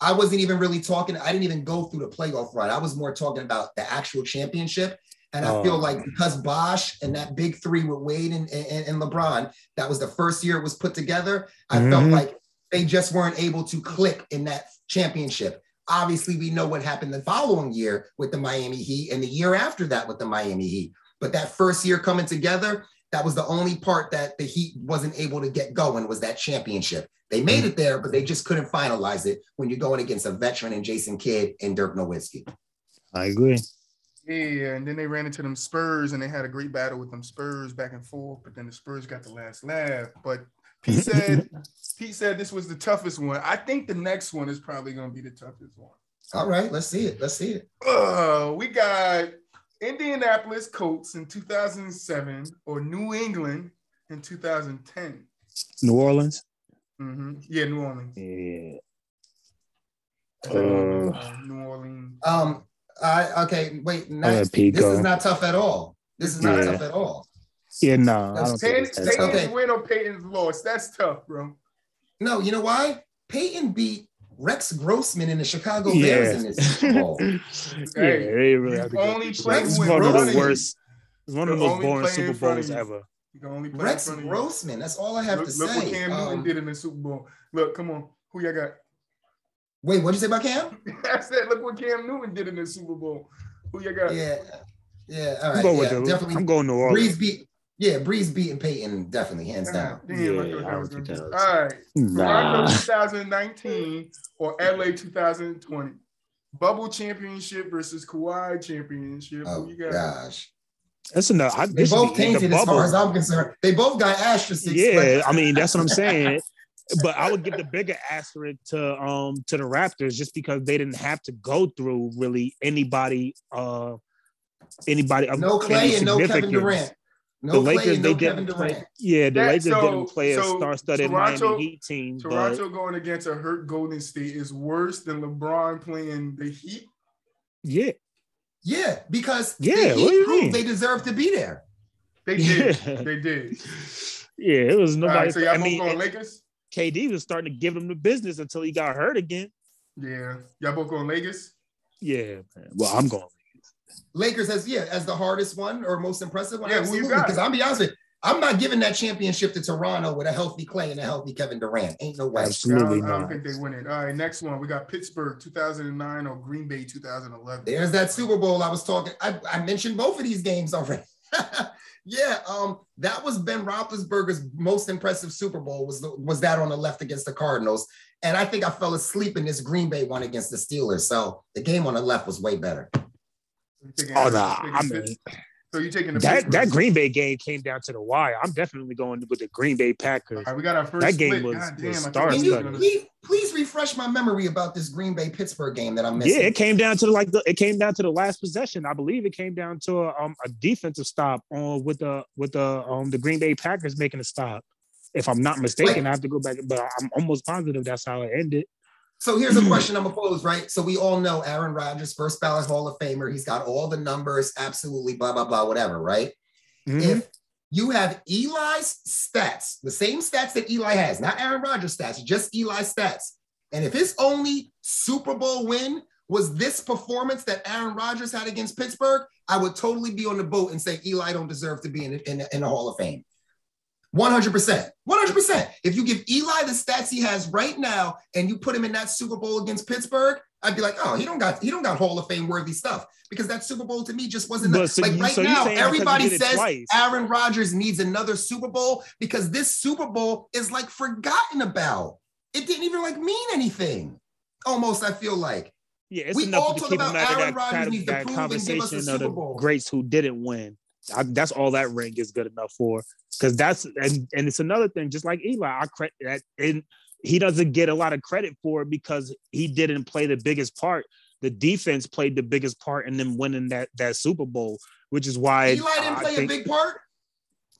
I wasn't even really talking. I didn't even go through the playoff run. I was more talking about the actual championship. And I oh. feel like because Bosh and that big three with Wade and, and, and LeBron, that was the first year it was put together. I mm-hmm. felt like they just weren't able to click in that championship. Obviously, we know what happened the following year with the Miami Heat, and the year after that with the Miami Heat. But that first year coming together, that was the only part that the Heat wasn't able to get going was that championship. They made it there, but they just couldn't finalize it when you're going against a veteran and Jason Kidd and Dirk Nowitzki. I agree. Yeah, and then they ran into them Spurs, and they had a great battle with them Spurs back and forth, but then the Spurs got the last laugh. But Pete said, Pete said this was the toughest one. I think the next one is probably going to be the toughest one. All right, let's see it. Let's see it. Uh, we got Indianapolis Colts in two thousand seven or New England in two thousand ten. New Orleans? Mm-hmm. Yeah, New Orleans. Yeah. Uh, uh, New Orleans. Um. I okay. Wait. Next, this go. is not tough at all. This is not yeah. tough at all. Yeah. No. Nah, Peyton's okay. win or Peyton's loss. That's tough, bro. No. You know why? Peyton beat Rex Grossman in the Chicago yeah. Bears in this Super Bowl. Yeah. They really have to only play with one Grossman. Of the worst. It's one of the most boring Super Bowls ever. You can only play Rex Grossman. That's all I have look, to look say. Look what Cam Newton um, did in the Super Bowl. Look, come on. Who y'all got? Wait, what'd you say about Cam? I said, look what Cam Newton did in the Super Bowl. Who you got? Yeah, yeah, all right. Go yeah, definitely. I'm going to New Orleans. Breeze beat, yeah, Breeze beating Peyton, definitely, hands down. Damn, yeah, I thought I was gonna all right. Nah. twenty nineteen or L A twenty twenty. Bubble Championship versus Kawhi Championship. Oh, who you got? Gosh. That's enough. I, they both tainted the as far as I'm concerned. They both got asterisks. Yeah, but- I mean, that's what I'm saying. But I would give the bigger asterisk to um to the Raptors just because they didn't have to go through really anybody uh anybody of no Clay and no Kevin Durant. No the Lakers, Clay and they no didn't Kevin play, Durant. Yeah, the that, Lakers so, didn't play a so star-studded Toronto, Miami Heat team. Toronto but, going against a hurt Golden State is worse than LeBron playing the Heat. Yeah, yeah, because yeah, the Heat proved they deserve to be there. They did. Yeah. They did. Yeah, it was nobody. All right, so y'all I mean, going Lakers. K D was starting to give him the business until he got hurt again. Yeah. Y'all both going Lakers? Yeah, man. Well, I'm going Lakers. Lakers as, yeah, as the hardest one or most impressive one. Yeah, absolutely. Because I'll be honest with you, I'm not giving that championship to Toronto with a healthy Clay and a healthy Kevin Durant. Ain't no way. Absolutely no, not. I don't think they win it. All right, next one. We got Pittsburgh two thousand nine or Green Bay two thousand eleven. There's that Super Bowl I was talking. I, I mentioned both of these games already. Yeah, um, that was Ben Roethlisberger's most impressive Super Bowl, was the, was that on the left against the Cardinals. And I think I fell asleep in this Green Bay one against the Steelers. So the game on the left was way better. Oh, no. I mean, so you're taking the that, that Green Bay game came down to the wire. I'm definitely going with the Green Bay Packers. All right, we got our first That game split. was, God, was star-studded. Please, please refresh my memory about this Green Bay Pittsburgh game that I'm missing. Yeah, it came down to like the, it came down to the last possession. I believe it came down to a, um, a defensive stop on with the with the um the Green Bay Packers making a stop. If I'm not mistaken, like, I have to go back, but I'm almost positive that's how it ended. So here's a question I'm going to pose, right? So we all know Aaron Rodgers, first ballot Hall of Famer. He's got all the numbers, absolutely, blah, blah, blah, whatever, right? Mm-hmm. If you have Eli's stats, the same stats that Eli has, not Aaron Rodgers' stats, just Eli's stats. And if his only Super Bowl win was this performance that Aaron Rodgers had against Pittsburgh, I would totally be on the boat and say Eli don't deserve to be in, in, in the Hall of Fame. one hundred percent. one hundred percent. If you give Eli the stats he has right now and you put him in that Super Bowl against Pittsburgh, I'd be like, oh, he don't got he don't got Hall of Fame worthy stuff because that Super Bowl to me just wasn't no, so like you, right so now everybody says twice. Aaron Rodgers needs another Super Bowl because this Super Bowl is like forgotten about. It didn't even like mean anything. Almost I feel like. Yeah, it's we all talk about Aaron Rodgers needs to prove and give us a Super Bowl. Greats who didn't win. I, that's all that ring is good enough for, because that's and, and it's another thing. Just like Eli, I credit that, and he doesn't get a lot of credit for it because he didn't play the biggest part. The defense played the biggest part in them winning that that Super Bowl, which is why Eli didn't I play think, a big part.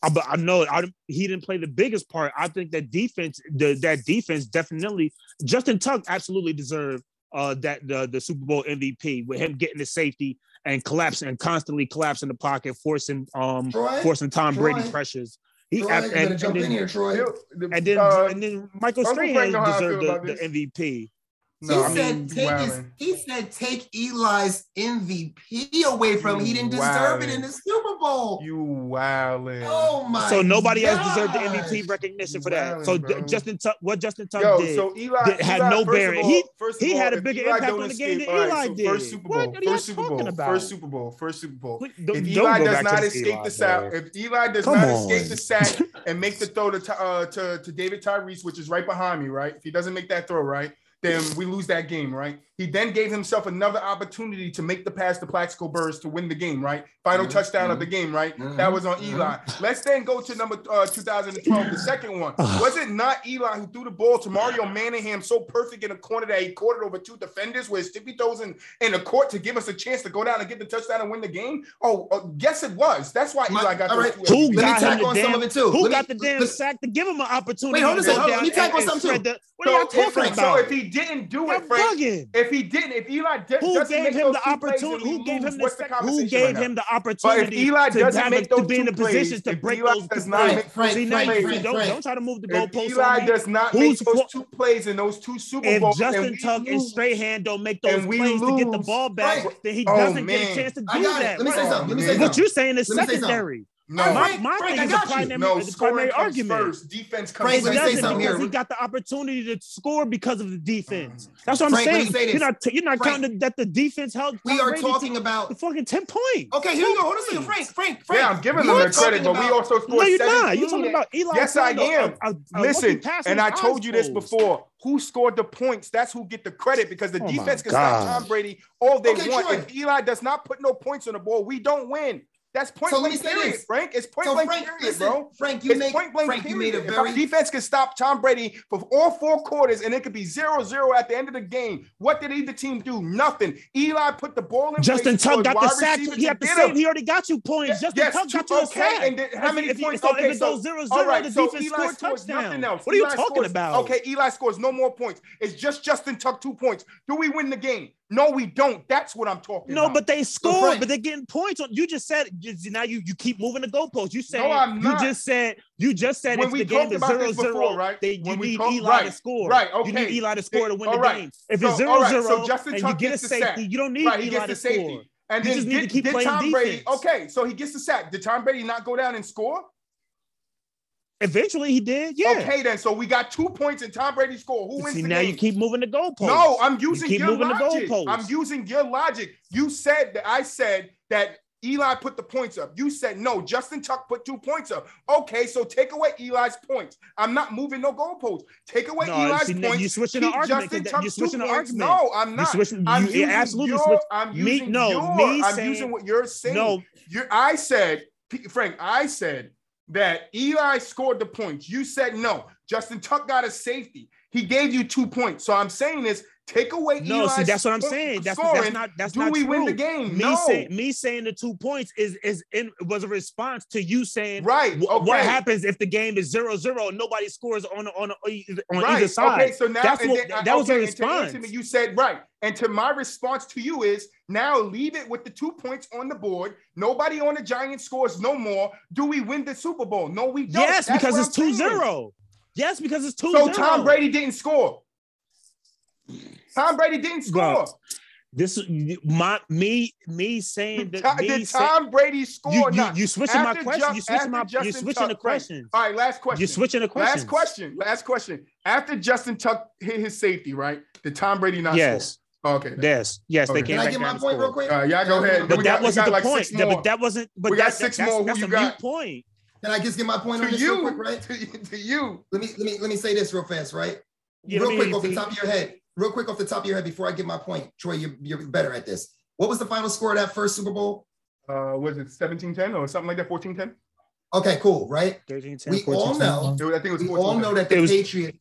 I, but I know I, he didn't play the biggest part. I think that defense, the, that defense definitely Justin Tuck absolutely deserved uh, that the the Super Bowl M V P with him getting the safety. And collapsing and constantly collapsing the pocket, forcing um Troy, forcing Tom Troy, Brady pressures. He Troy, and, and, jump then, in here, Troy. and then uh, and then Michael Strahan deserved the, the M V P. No, he I said mean, take his, he said take Eli's M V P away from you him. He didn't deserve it in the Super Bowl. You wildin'. Oh my! So nobody gosh. else deserved the M V P recognition you for that. Wildin', so bro. Justin Tuck, what Justin Tuck Yo, did, so Eli, did, had Eli, no bearing. All, he he all, had a bigger impact on the game than Eli right, so did. First Super Bowl. What are you first talking Bowl, about? First Super Bowl. First Super Bowl. Wait, if Eli does not escape the sack, if Eli does not escape the sack and make the throw to to to David Tyrese, which is right behind me, right? If he doesn't make that throw, right? then we lose that game, right? He then gave himself another opportunity to make the pass to Plaxico Burress to win the game, right? Final mm-hmm. touchdown mm-hmm. of the game, right? Mm-hmm. That was on Eli. Mm-hmm. Let's then go to number uh, two thousand twelve, the second one. Was it not Eli who threw the ball to Mario Manningham so perfect in a corner that he caught it over two defenders with stippy toes in, in the court to give us a chance to go down and get the touchdown and win the game? Oh, uh, yes, it was. That's why Eli got the right. Who got me on damn, some of it too. Who let got me, the damn let, sack to give him an opportunity? Wait, hold on a second. Let me tack on something too. The, what so are you talking Frank, about? So if he didn't do You're it, Frank, bugging. if he didn't, if Eli did, who doesn't gave make him those the opportunity, who gave lose, him the sec- who gave right him the opportunity? But if Eli to doesn't make those to be in the positions to break those plays, don't try to move the goalposts. Eli does not make those two plays in those two Super Bowls. If Justin Tuck and Strahan don't make those plays to get the ball back, then he doesn't get a chance to do that. Let me say something. What you're saying is secondary. No, oh, my, my Frank, thing is a primary, no, the primary argument. First, defense comes first. He doesn't because here. he got the opportunity to score because of the defense. That's what I'm Frank, saying. Say you're not, you're not Frank, counting that the defense held. We are talking to, about the fucking ten points. Okay, here you go. Hold on a second, Frank. Frank. Frank. Yeah, I'm giving them their credit, about, but we also scored. No, you're seventeen. Not. You're talking about Eli. Yes, I am. A, a, a Listen, and I told you this before. Who scored the points? That's who get the credit because the oh defense can stop Tom Brady all they want. If Eli does not put no points on the ball, we don't win. That's point so blank period, this. Frank. It's point so blank Frank, period, listen, bro. Frank, you it's make, point blank Frank, period. You made a very... If our defense can stop Tom Brady for all four quarters and it could be zero zero at the end of the game, what did either team do? Nothing. Eli put the ball in Justin Tuck got the sack. He had the same. He already got you points. Yes, Justin yes, Tuck got you okay. sack. And then how many if, points? So okay, if it goes zero zero, all right, the so defense Eli scored touchdown. Nothing else. What are you Eli talking scores, about? Okay, Eli scores no more points. It's just Justin Tuck two points. Do we win the game? No, we don't. That's what I'm talking no, about. No, but they scored, so but they're getting points on. You just said now you, you keep moving the goalposts. You said no, I'm not. You just said you just said when if we the game is zero zero, right? They, you when need talk, Eli right, to score. Right, okay. You need Eli to score to win all the right. game. If so, it's zero zero, right. so Justin and you get a safety, you don't need right, Eli to the safety. score. And you then just need did, to keep did playing Tom defense. Brady, okay, so he gets the sack. Did Tom Brady not go down and score? Eventually he did, yeah. Okay, then so we got two points and Tom Brady scored. Who wins See, the now game? Now you keep moving the goalposts. No, I'm using you keep your moving logic. The goalposts. I'm using your logic. You said that I said that Eli put the points up. You said no. Justin Tuck put two points up. Okay, so take away Eli's points. I'm not moving no goalposts. Take away no, Eli's see, points. You switching the argument. Justin Tuck you're switching the argument. No, I'm not. You're switching. I'm you, using absolutely your, switch. I'm using me, no, your, me I'm saying, using what you're saying. No, you're, I said, Frank. I said. That Eli scored the points. You said no. Justin Tuck got a safety. He gave you two points. So I'm saying this. Take away no, Eli's see, that's what I'm saying. That's, scoring, that's not that's do not we true. Win the game? Me, no. say, me saying the two points is is in, was a response to you saying right. Okay. What happens if the game is zero zero and nobody scores on on on right. either side? Okay, so now that's what, then, that okay, was a response. To me, you said right, and to my response to you is now leave it with the two points on the board. Nobody on the Giants scores no more. Do we win the Super Bowl? No, we don't. Yes, that's because it's two zero. Yes, because it's two zero. So Tom Brady didn't score. Tom Brady didn't score. Bro, this is my me me saying that. Me Did Tom say, Brady score? You, you, you switching after my question. You switching my. You switching the question. All right, last question. You switching the question. Last question. Last question. After Justin Tuck hit his safety, right? Did Tom Brady not yes. score? Okay. Yes. Yes. Okay. They came Can I get my point score. Real quick? Uh, yeah, go ahead. But that wasn't the point. But that wasn't. But we got six more. That's a new point. Can I just get my point on this real quick? Right to, to you. Let me let me let me say this real fast. Right. Real quick off the top of your head. Real quick off the top of your head before I get my point, Troy, you're, you're better at this. What was the final score of that first Super Bowl? Uh, was it seventeen ten or something like that, fourteen ten? Okay, cool, right? thirteen ten, we all know, I think it was we all know that the was... Patriots,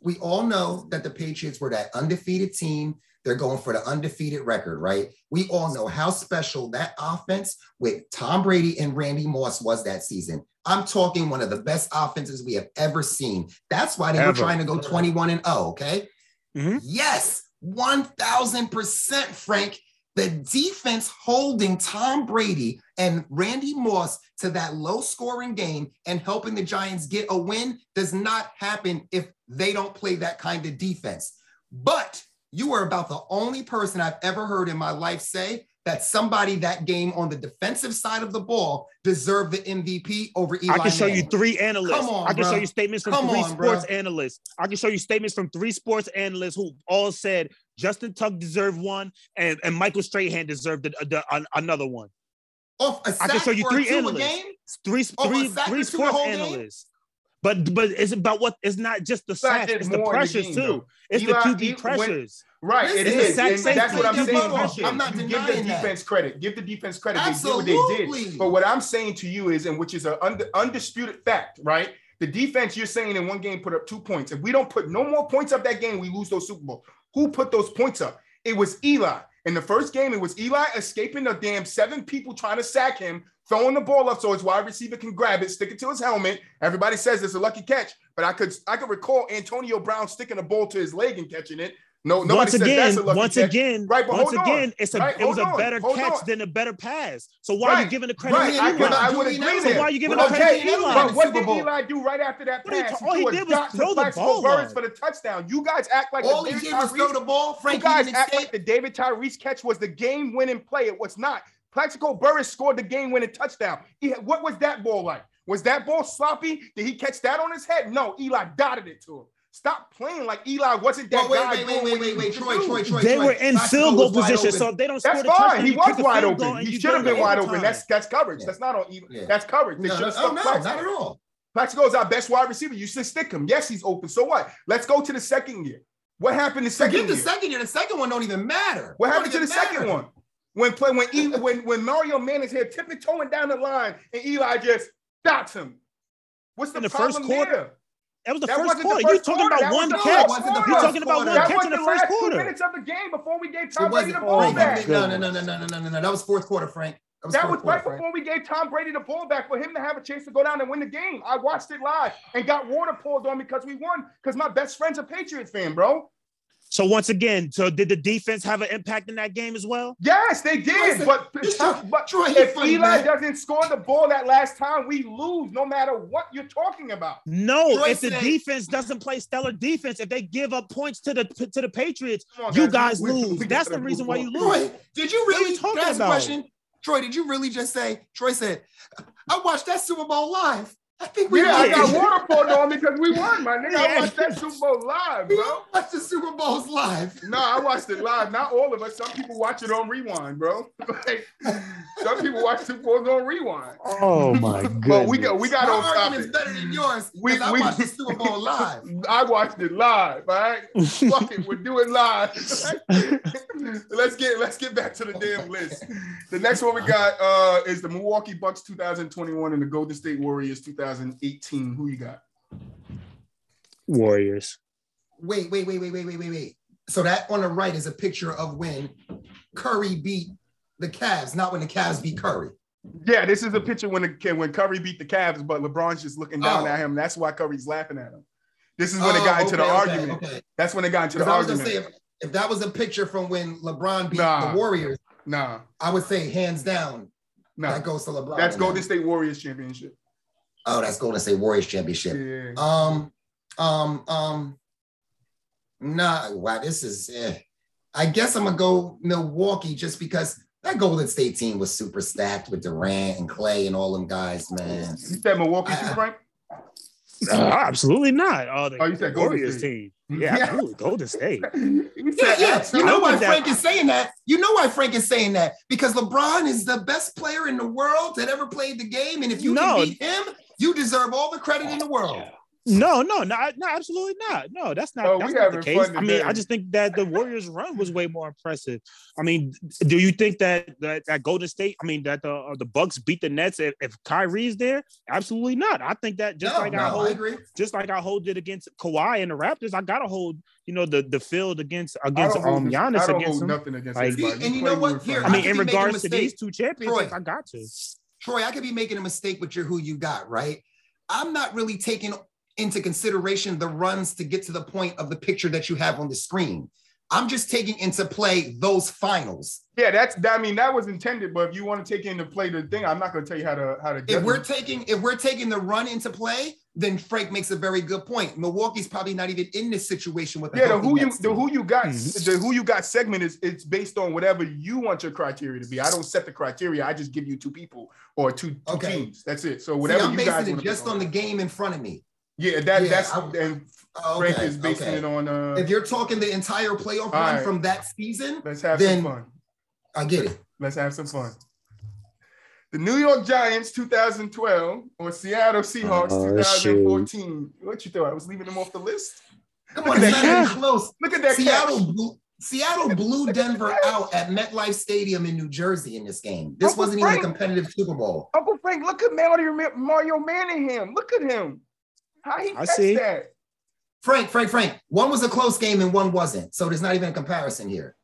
we all know that the Patriots were that undefeated team. They're going for the undefeated record, right? We all know how special that offense with Tom Brady and Randy Moss was that season. I'm talking one of the best offenses we have ever seen. That's why they ever. were trying to go twenty-one and oh, okay? Mm-hmm. Yes, one thousand percent, Frank. The defense holding Tom Brady and Randy Moss to that low-scoring game and helping the Giants get a win does not happen if they don't play that kind of defense. But you are about the only person I've ever heard in my life say that somebody that game on the defensive side of the ball deserved the M V P over Eli. I can show Manning. You three analysts. Come on, I can bro. show you statements from Come three on, sports bro. analysts. I can show you statements from three sports analysts who all said Justin Tuck deserved one and, and Michael Strahan deserved the, the, uh, another one. Off a sack I can show you three analysts. Game? Three, three, three sports analysts. Game? But but it's about what it's not just the sex, it's, it's the pressures the game, too. Though. It's you the Q B pressures. When, right, it is. Sex, and that's what I'm saying. I'm not denying that. Give the defense credit. Give the defense credit. Absolutely. They did what they did. But what I'm saying to you is, and which is an und- undisputed fact, right? The defense, you're saying in one game put up two points. If we don't put no more points up that game, we lose those Super Bowl. Who put those points up? It was Eli. In the first game, it was Eli escaping the damn seven people trying to sack him, throwing the ball up so his wide receiver can grab it, stick it to his helmet. Everybody says it's a lucky catch, but I could I could recall Antonio Brown sticking the ball to his leg and catching it. No, nobody once says again, that's a lucky once catch. Again, right, but once hold again, on. It's a, right, it was on, a better catch on. Than a better pass. So why right. are you giving the credit right. to Eli? I, I would agree so there. Why are you giving well, the credit okay, to Eli? But what did Eli do right after that what pass? He t- all he, he did was throw the ball for the touchdown. You guys act like all the he did was throw the ball. You guys act like the David Tyree catch was the game-winning play. It was not. Plaxico Burress scored the game-winning touchdown. He, what was that ball like? Was that ball sloppy? Did he catch that on his head? No, Eli dotted it to him. Stop playing like Eli wasn't that well, wait, guy. Wait, wait, wait, wait, wait, Troy, Troy, Troy. They Troy. were in field goal position, so if they don't score the touchdown. That's fine. He was wide open. He should have been wide open. That's that's coverage. Yeah. That's not on Eli. Yeah. That's coverage. They no, should have no, no, not at all. Plaxico is our best wide receiver. You should stick him. Yes, he's open. So what? Let's go to the second year. What happened the second Forget year? Forget the second year. The second one don't even matter. What happened to the matter. second one? When play when Eli, when when Mario Manning is here tipping toeing down the line and Eli just dots him. What's the, in the problem first quarter, there? That was the that first quarter. You're talking about that one catch. You're talking about one catch in the first quarter. Two minutes of the game before we gave Tom Brady the ball back. No, no, no, no, no, no, no, no. That was fourth quarter, Frank. That was, that was right before Frank. We gave Tom Brady the ball back for him to have a chance to go down and win the game. I watched it live and got water poured on because we won because my best friend's a Patriots fan, bro. So once again, so did the defense have an impact in that game as well? Yes, they did. But, but Troy, if funny, Eli man. doesn't score the ball that last time, we lose no matter what you're talking about. No, Troy if said, the defense doesn't play stellar defense, if they give up points to the to the Patriots, on, you guys, guys we, lose. We, we that's the reason why you lose. Troy, did you really talk about the question? Troy, did you really just say, Troy said, I watched that Super Bowl live. I think we yeah, I got water poured on because we won, my nigga. I watched that Super Bowl live, bro. I watched the Super Bowls live. No, I watched it live. Not all of us. Some people watch it on rewind, bro. Like, some people watch Super Bowls on rewind. Oh my god! But we got we got my on top. My argument's better than yours. We, I we, watched the Super Bowl live. I watched it live. All right, fuck it, we're doing live. let's get let's get back to the damn list. The next one we got uh, is the Milwaukee Bucks two thousand twenty-one and the Golden State Warriors two thousand eighteen. Who you got? Warriors. Wait, wait, wait, wait, wait, wait, wait, wait. So that on the right is a picture of when Curry beat the Cavs, not when the Cavs beat Curry. Yeah, this is a picture when the, when Curry beat the Cavs, but LeBron's just looking down oh. at him. That's why Curry's laughing at him. This is when oh, it got into okay, the okay, argument. Okay. That's when it got into the I was argument. Say, if, if that was a picture from when LeBron beat nah, the Warriors, nah. I would say hands down, nah. that goes to LeBron. That's Golden that. State Warriors championship. Oh, that's Golden State Warriors championship. Yeah. Um, um, um. Nah, wow, this is. Eh. I guess I'm gonna go Milwaukee just because that Golden State team was super stacked with Durant and Clay and all them guys, man. You said Milwaukee, I, too, Frank? Uh, absolutely not. Oh, the, oh you said Warriors State. team. Yeah, absolutely. Golden State. yeah, yeah. You know why Frank is saying that? You know why Frank is saying that? Because LeBron is the best player in the world that ever played the game, and if you no. can beat him. You deserve all the credit in the world. No, no, no, no, absolutely not. No, that's not, oh, that's not the case. I mean, I just think that the Warriors' run was way more impressive. I mean, do you think that that, that Golden State, I mean, that the uh, the Bucks beat the Nets if, if Kyrie's there? Absolutely not. I think that just no, like no, I hold, I just like I hold it against Kawhi and the Raptors, I gotta hold. You know the, the field against against um Giannis I don't against hold him. Nothing against like, see, and you know what? Here, I mean, I in regards to these two champions, Troy, I got to. Troy, I could be making a mistake with your who you got, right? I'm not really taking into consideration the runs to get to the point of the picture that you have on the screen. I'm just taking into play those finals. Yeah, that's, I mean, that was intended, but if you want to take into play the thing, I'm not going to tell you how to, how to. If we're taking, if we're taking the run into play, then Frank makes a very good point. Milwaukee's probably not even in this situation with. Yeah, the who you, the who you got, mm-hmm. the who you got segment is it's based on whatever you want your criteria to be. I don't set the criteria. I just give you two people or two, two okay. teams. That's it. So whatever See, I'm you basing guys it just on the game in front of me. Yeah, that yeah, that's I, and Frank okay, is basing okay. it on. Uh, if you're talking the entire playoff run right. from that season, let's have then some fun. I get it. Let's have some fun. The New York Giants two thousand twelve or Seattle Seahawks oh, two thousand fourteen. Shoot. What you thought? I was leaving them off the list? Come on, it's not even close. Look at that. Seattle blew, Seattle blew Denver out at MetLife Stadium in New Jersey in this game. This Uncle wasn't Frank, even a competitive Super Bowl. Uncle Frank, look at Mario, Mario Manningham. Look at him. How he catch that? Frank, Frank, Frank. One was a close game and one wasn't. So there's not even a comparison here.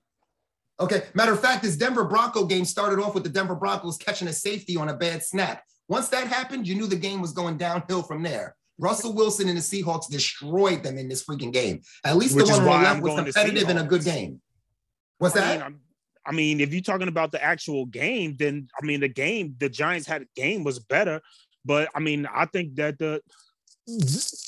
Okay. Matter of fact, this Denver Bronco game started off with the Denver Broncos catching a safety on a bad snap. Once that happened, you knew the game was going downhill from there. Russell Wilson and the Seahawks destroyed them in this freaking game. At least Which the one on the left I'm was competitive in a good game. What's I that? Mean, I mean, if you're talking about the actual game, then, I mean, the game, the Giants had a game was better. But, I mean, I think that the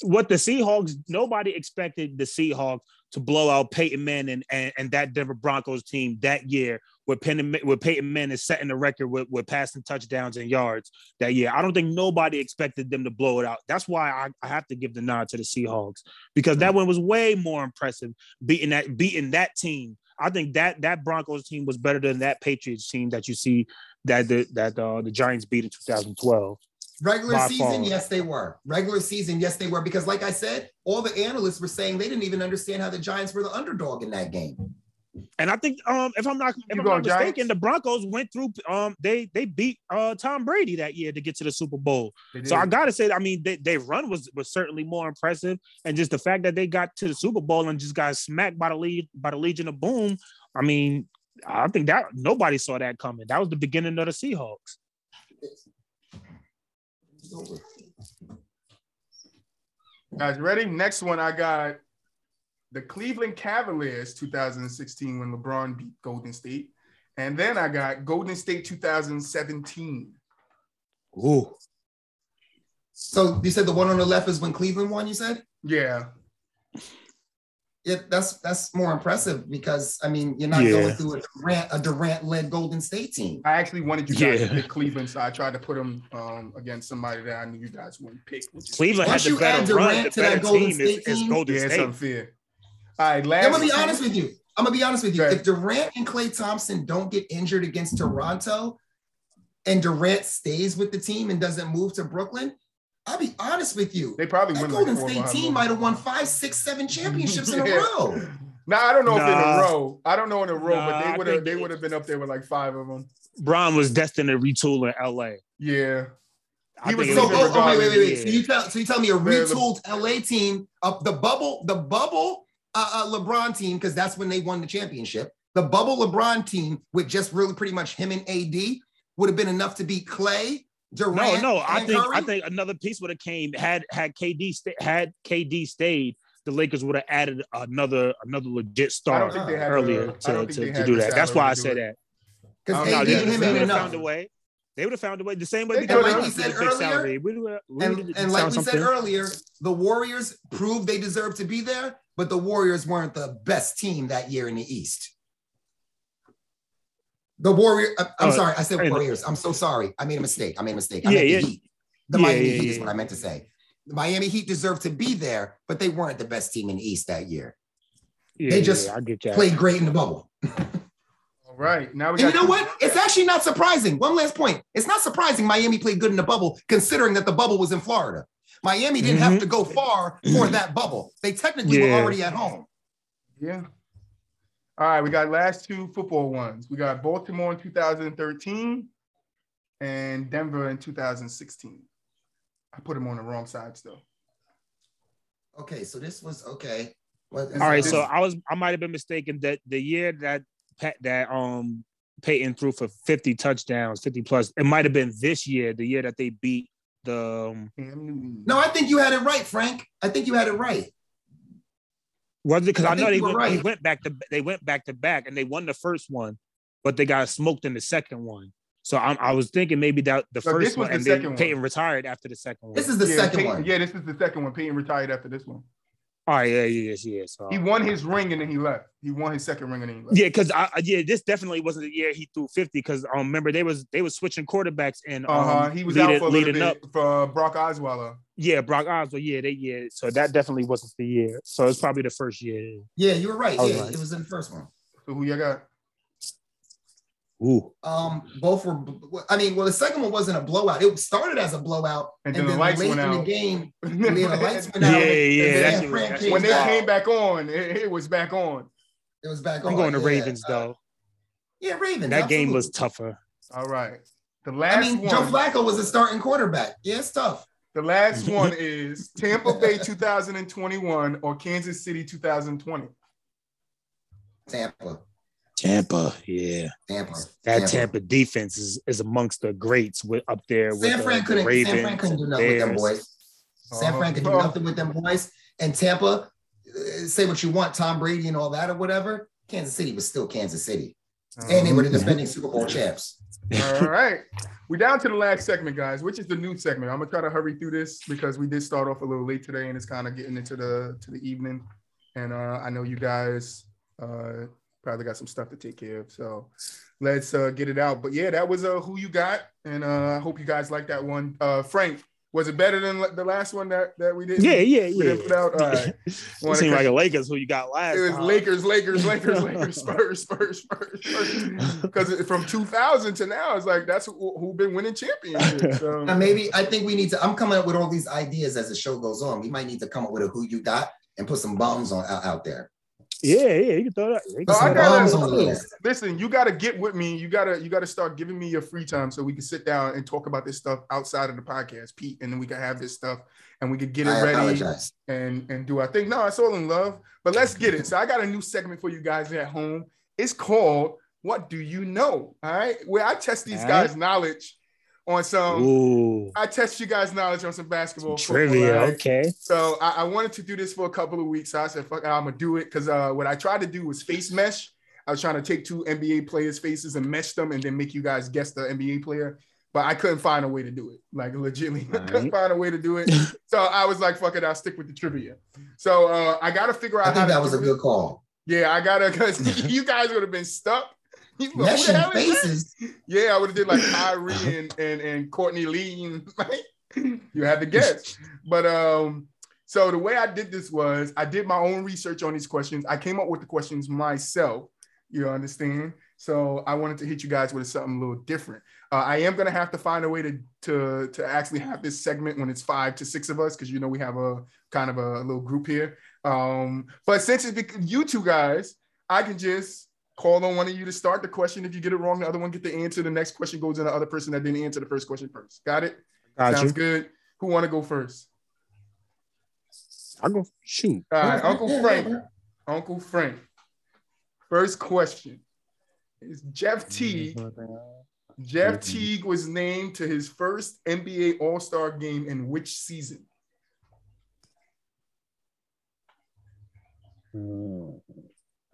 what the Seahawks, nobody expected the Seahawks to blow out Peyton Manning and, and, and that Denver Broncos team that year with Peyton, with Peyton Manning setting the record with, with passing touchdowns and yards that year. I don't think nobody expected them to blow it out. That's why I, I have to give the nod to the Seahawks, because that one was way more impressive, beating that beating that team. I think that that Broncos team was better than that Patriots team that you see that the, that uh, the Giants beat in two thousand twelve. Regular By season, far. yes, they were. Regular season, yes, they were. Because like I said, all the analysts were saying they didn't even understand how the Giants were the underdog in that game. And I think um, if I'm not, if I'm not mistaken, Giants? the Broncos went through um, they they beat uh, Tom Brady that year to get to the Super Bowl. So I gotta say, I mean, they, their run was was certainly more impressive, and just the fact that they got to the Super Bowl and just got smacked by the lead by the Legion of Boom. I mean, I think that nobody saw that coming. That was the beginning of the Seahawks. Guys, ready? Next one, I got the Cleveland Cavaliers two thousand sixteen when LeBron beat Golden State, and then I got Golden State two thousand seventeen. Ooh. So you said the one on the left is when Cleveland won, you said? Yeah. Yeah, that's that's more impressive because, I mean, you're not yeah. going through a Durant, a Durant-led Golden State team. I actually wanted you guys yeah. to pick Cleveland, so I tried to put them um, against somebody that I knew you guys wouldn't pick. Cleveland had the better run, the better team is Golden State. Yeah, it's unfair. All right, last I'm going to be honest with you. I'm going to be honest with you. If Durant and Klay Thompson don't get injured against Toronto and Durant stays with the team and doesn't move to Brooklyn, I'll be honest with you. They probably that win Golden like State team might have won five, six, seven championships yeah. in a row. Nah, I don't know nah. if in a row. I don't know in a row, nah, but they would have they would have been up there with like five of them. Bron was destined to retool in L A. Yeah. I he was so oh, oh, wait, wait, wait, wait. So you tell so you tell me a retooled L A team, uh, the bubble, the bubble uh, uh, LeBron team, because that's when they won the championship. The bubble LeBron team with just really pretty much him and A D would have been enough to beat Clay. Durant no, no, I think Curry? I think another piece would have came had had K D st- had K D stayed, the Lakers would have added another another legit star earlier to, to, to, to do that. That's why I say that. Because they would have found a way. They would have found a way. The same way. And like we said earlier, and like we said earlier, the Warriors proved they deserved to be there, but the Warriors weren't the best team that year in the East. The Warriors, I'm oh, sorry, I said Warriors. I'm so sorry. I made a mistake. I made a mistake. I yeah, meant yeah. the Heat. The yeah, Miami yeah, Heat is yeah. what I meant to say. The Miami Heat deserved to be there, but they weren't the best team in the East that year. Yeah, they just yeah, played great in the bubble. All right. Now we got and you know what? It's actually not surprising. One last point. It's not surprising Miami played good in the bubble, considering that the bubble was in Florida. Miami didn't mm-hmm. have to go far for that bubble. They technically yeah. were already at home. Yeah. All right, we got last two football ones. We got Baltimore in two thousand thirteen and Denver in two thousand sixteen. I put them on the wrong side still. Okay, so this was okay. What, All right, this? so I was I might have been mistaken that the year that that um Peyton threw for fifty touchdowns, fifty plus. It might have been this year, the year that they beat the. Um... No, I think you had it right, Frank. I think you had it right. Was it because I, I know they went, right. they went back to they went back to back and they won the first one, but they got smoked in the second one. So I'm, I was thinking maybe that the so first one the and then one. Peyton retired after the second one. This is the yeah, second Peyton, one. Yeah, this is the second one. Peyton retired after this one. Oh yeah, yes, yes. So, he won his ring and then he left. He won his second ring and then he left. Yeah, because I yeah, this definitely wasn't the year he threw fifty because um remember they was they was switching quarterbacks and um, uh-huh. he was leading, out for a little bit up. for Brock Osweiler. Yeah, Brock Osweiler. Yeah, they yeah. So that definitely wasn't the year. So it's probably the first year. Yeah, you were right. Yeah, right. It was in the first one. So who you got? Ooh. Um, both were, I mean, well, the second one wasn't a blowout. It started as a blowout, and then, and then the lights late went in out. The game, and then the lights went yeah, out. Yeah, yeah. When, when they came back on, it, it was back on. It was back I'm on. I'm going to yeah. Ravens, though. Uh, yeah, Ravens. That absolutely. game was tougher. All right. The last I mean, one. Joe Flacco was a starting quarterback. Yeah, it's tough. The last one is Tampa Bay two thousand twenty-one or Kansas City two thousand twenty. Tampa. Tampa, yeah. Tampa. That Tampa, Tampa defense is, is amongst the greats with, up there with San Fran the, couldn't, the Ravens. San Fran couldn't do nothing Bears. with them boys. San Fran could do nothing with them boys. And Tampa, say what you want, Tom Brady and all that or whatever, Kansas City was still Kansas City. Um, and they were the defending Super Bowl champs. All right. We're down to the last segment, guys, which is the news segment. I'm going to try to hurry through this because we did start off a little late today and it's kind of getting into the to the evening. And uh, I know you guys uh, – probably got some stuff to take care of, so let's uh, get it out. But yeah, that was uh, who you got, and uh, I hope you guys like that one. Uh, Frank, was it better than the last one that, that we did? Yeah, yeah, we yeah. Put out? All right. It seemed like a Lakers who you got last. It was time. Lakers, Lakers, Lakers, Lakers, Spurs, Spurs, Spurs, Spurs. Because from two thousand to now, it's like that's who, who been winning championships. So. Now maybe I think we need to. I'm coming up with all these ideas as the show goes on. We might need to come up with a who you got and put some bombs on out, out there. Yeah, yeah, you can throw that. You can oh, gotta, listen, listen, you gotta get with me. You gotta, you gotta start giving me your free time so we can sit down and talk about this stuff outside of the podcast, Pete. And then we can have this stuff and we can get it I ready apologize. and and do our thing. No, it's all in love. But let's get it. So I got a new segment for you guys at home. It's called "What Do You Know?" All right, where I test these all guys' right. knowledge on some. Ooh. I test you guys' knowledge on some basketball some trivia. Football, right? Okay. So I, I wanted to do this for a couple of weeks. So I said, "Fuck, I'm gonna do it." Because uh, what I tried to do was face mesh. I was trying to take two N B A players' faces and mesh them, and then make you guys guess the N B A player. But I couldn't find a way to do it. Like legitimately, right. I couldn't find a way to do it. So I was like, "Fuck it, I'll stick with the trivia." So uh, I gotta figure out. I think how that to was do a good it. call. Yeah, I gotta because you guys would have been stuck. Meshing like, faces. Yeah, I would have did like Kyrie and, and, and Courtney Lee. You had to guess. But um, so the way I did this was I did my own research on these questions. I came up with the questions myself. You understand? So I wanted to hit you guys with something a little different. Uh, I am going to have to find a way to, to, to actually have this segment when it's five to six of us because, you know, we have a kind of a little group here. Um, but since it's because you two guys, I can just call on one of you to start the question. If you get it wrong, the other one get the answer. The next question goes to the other person that didn't answer the first question first. Got it? Got Sounds you. good. Who want to go first? I'll go. Shoot. All right, Uncle Frank. Uncle Frank. First question is Jeff Teague. Jeff Teague was named to his first N B A All-Star game in which season? All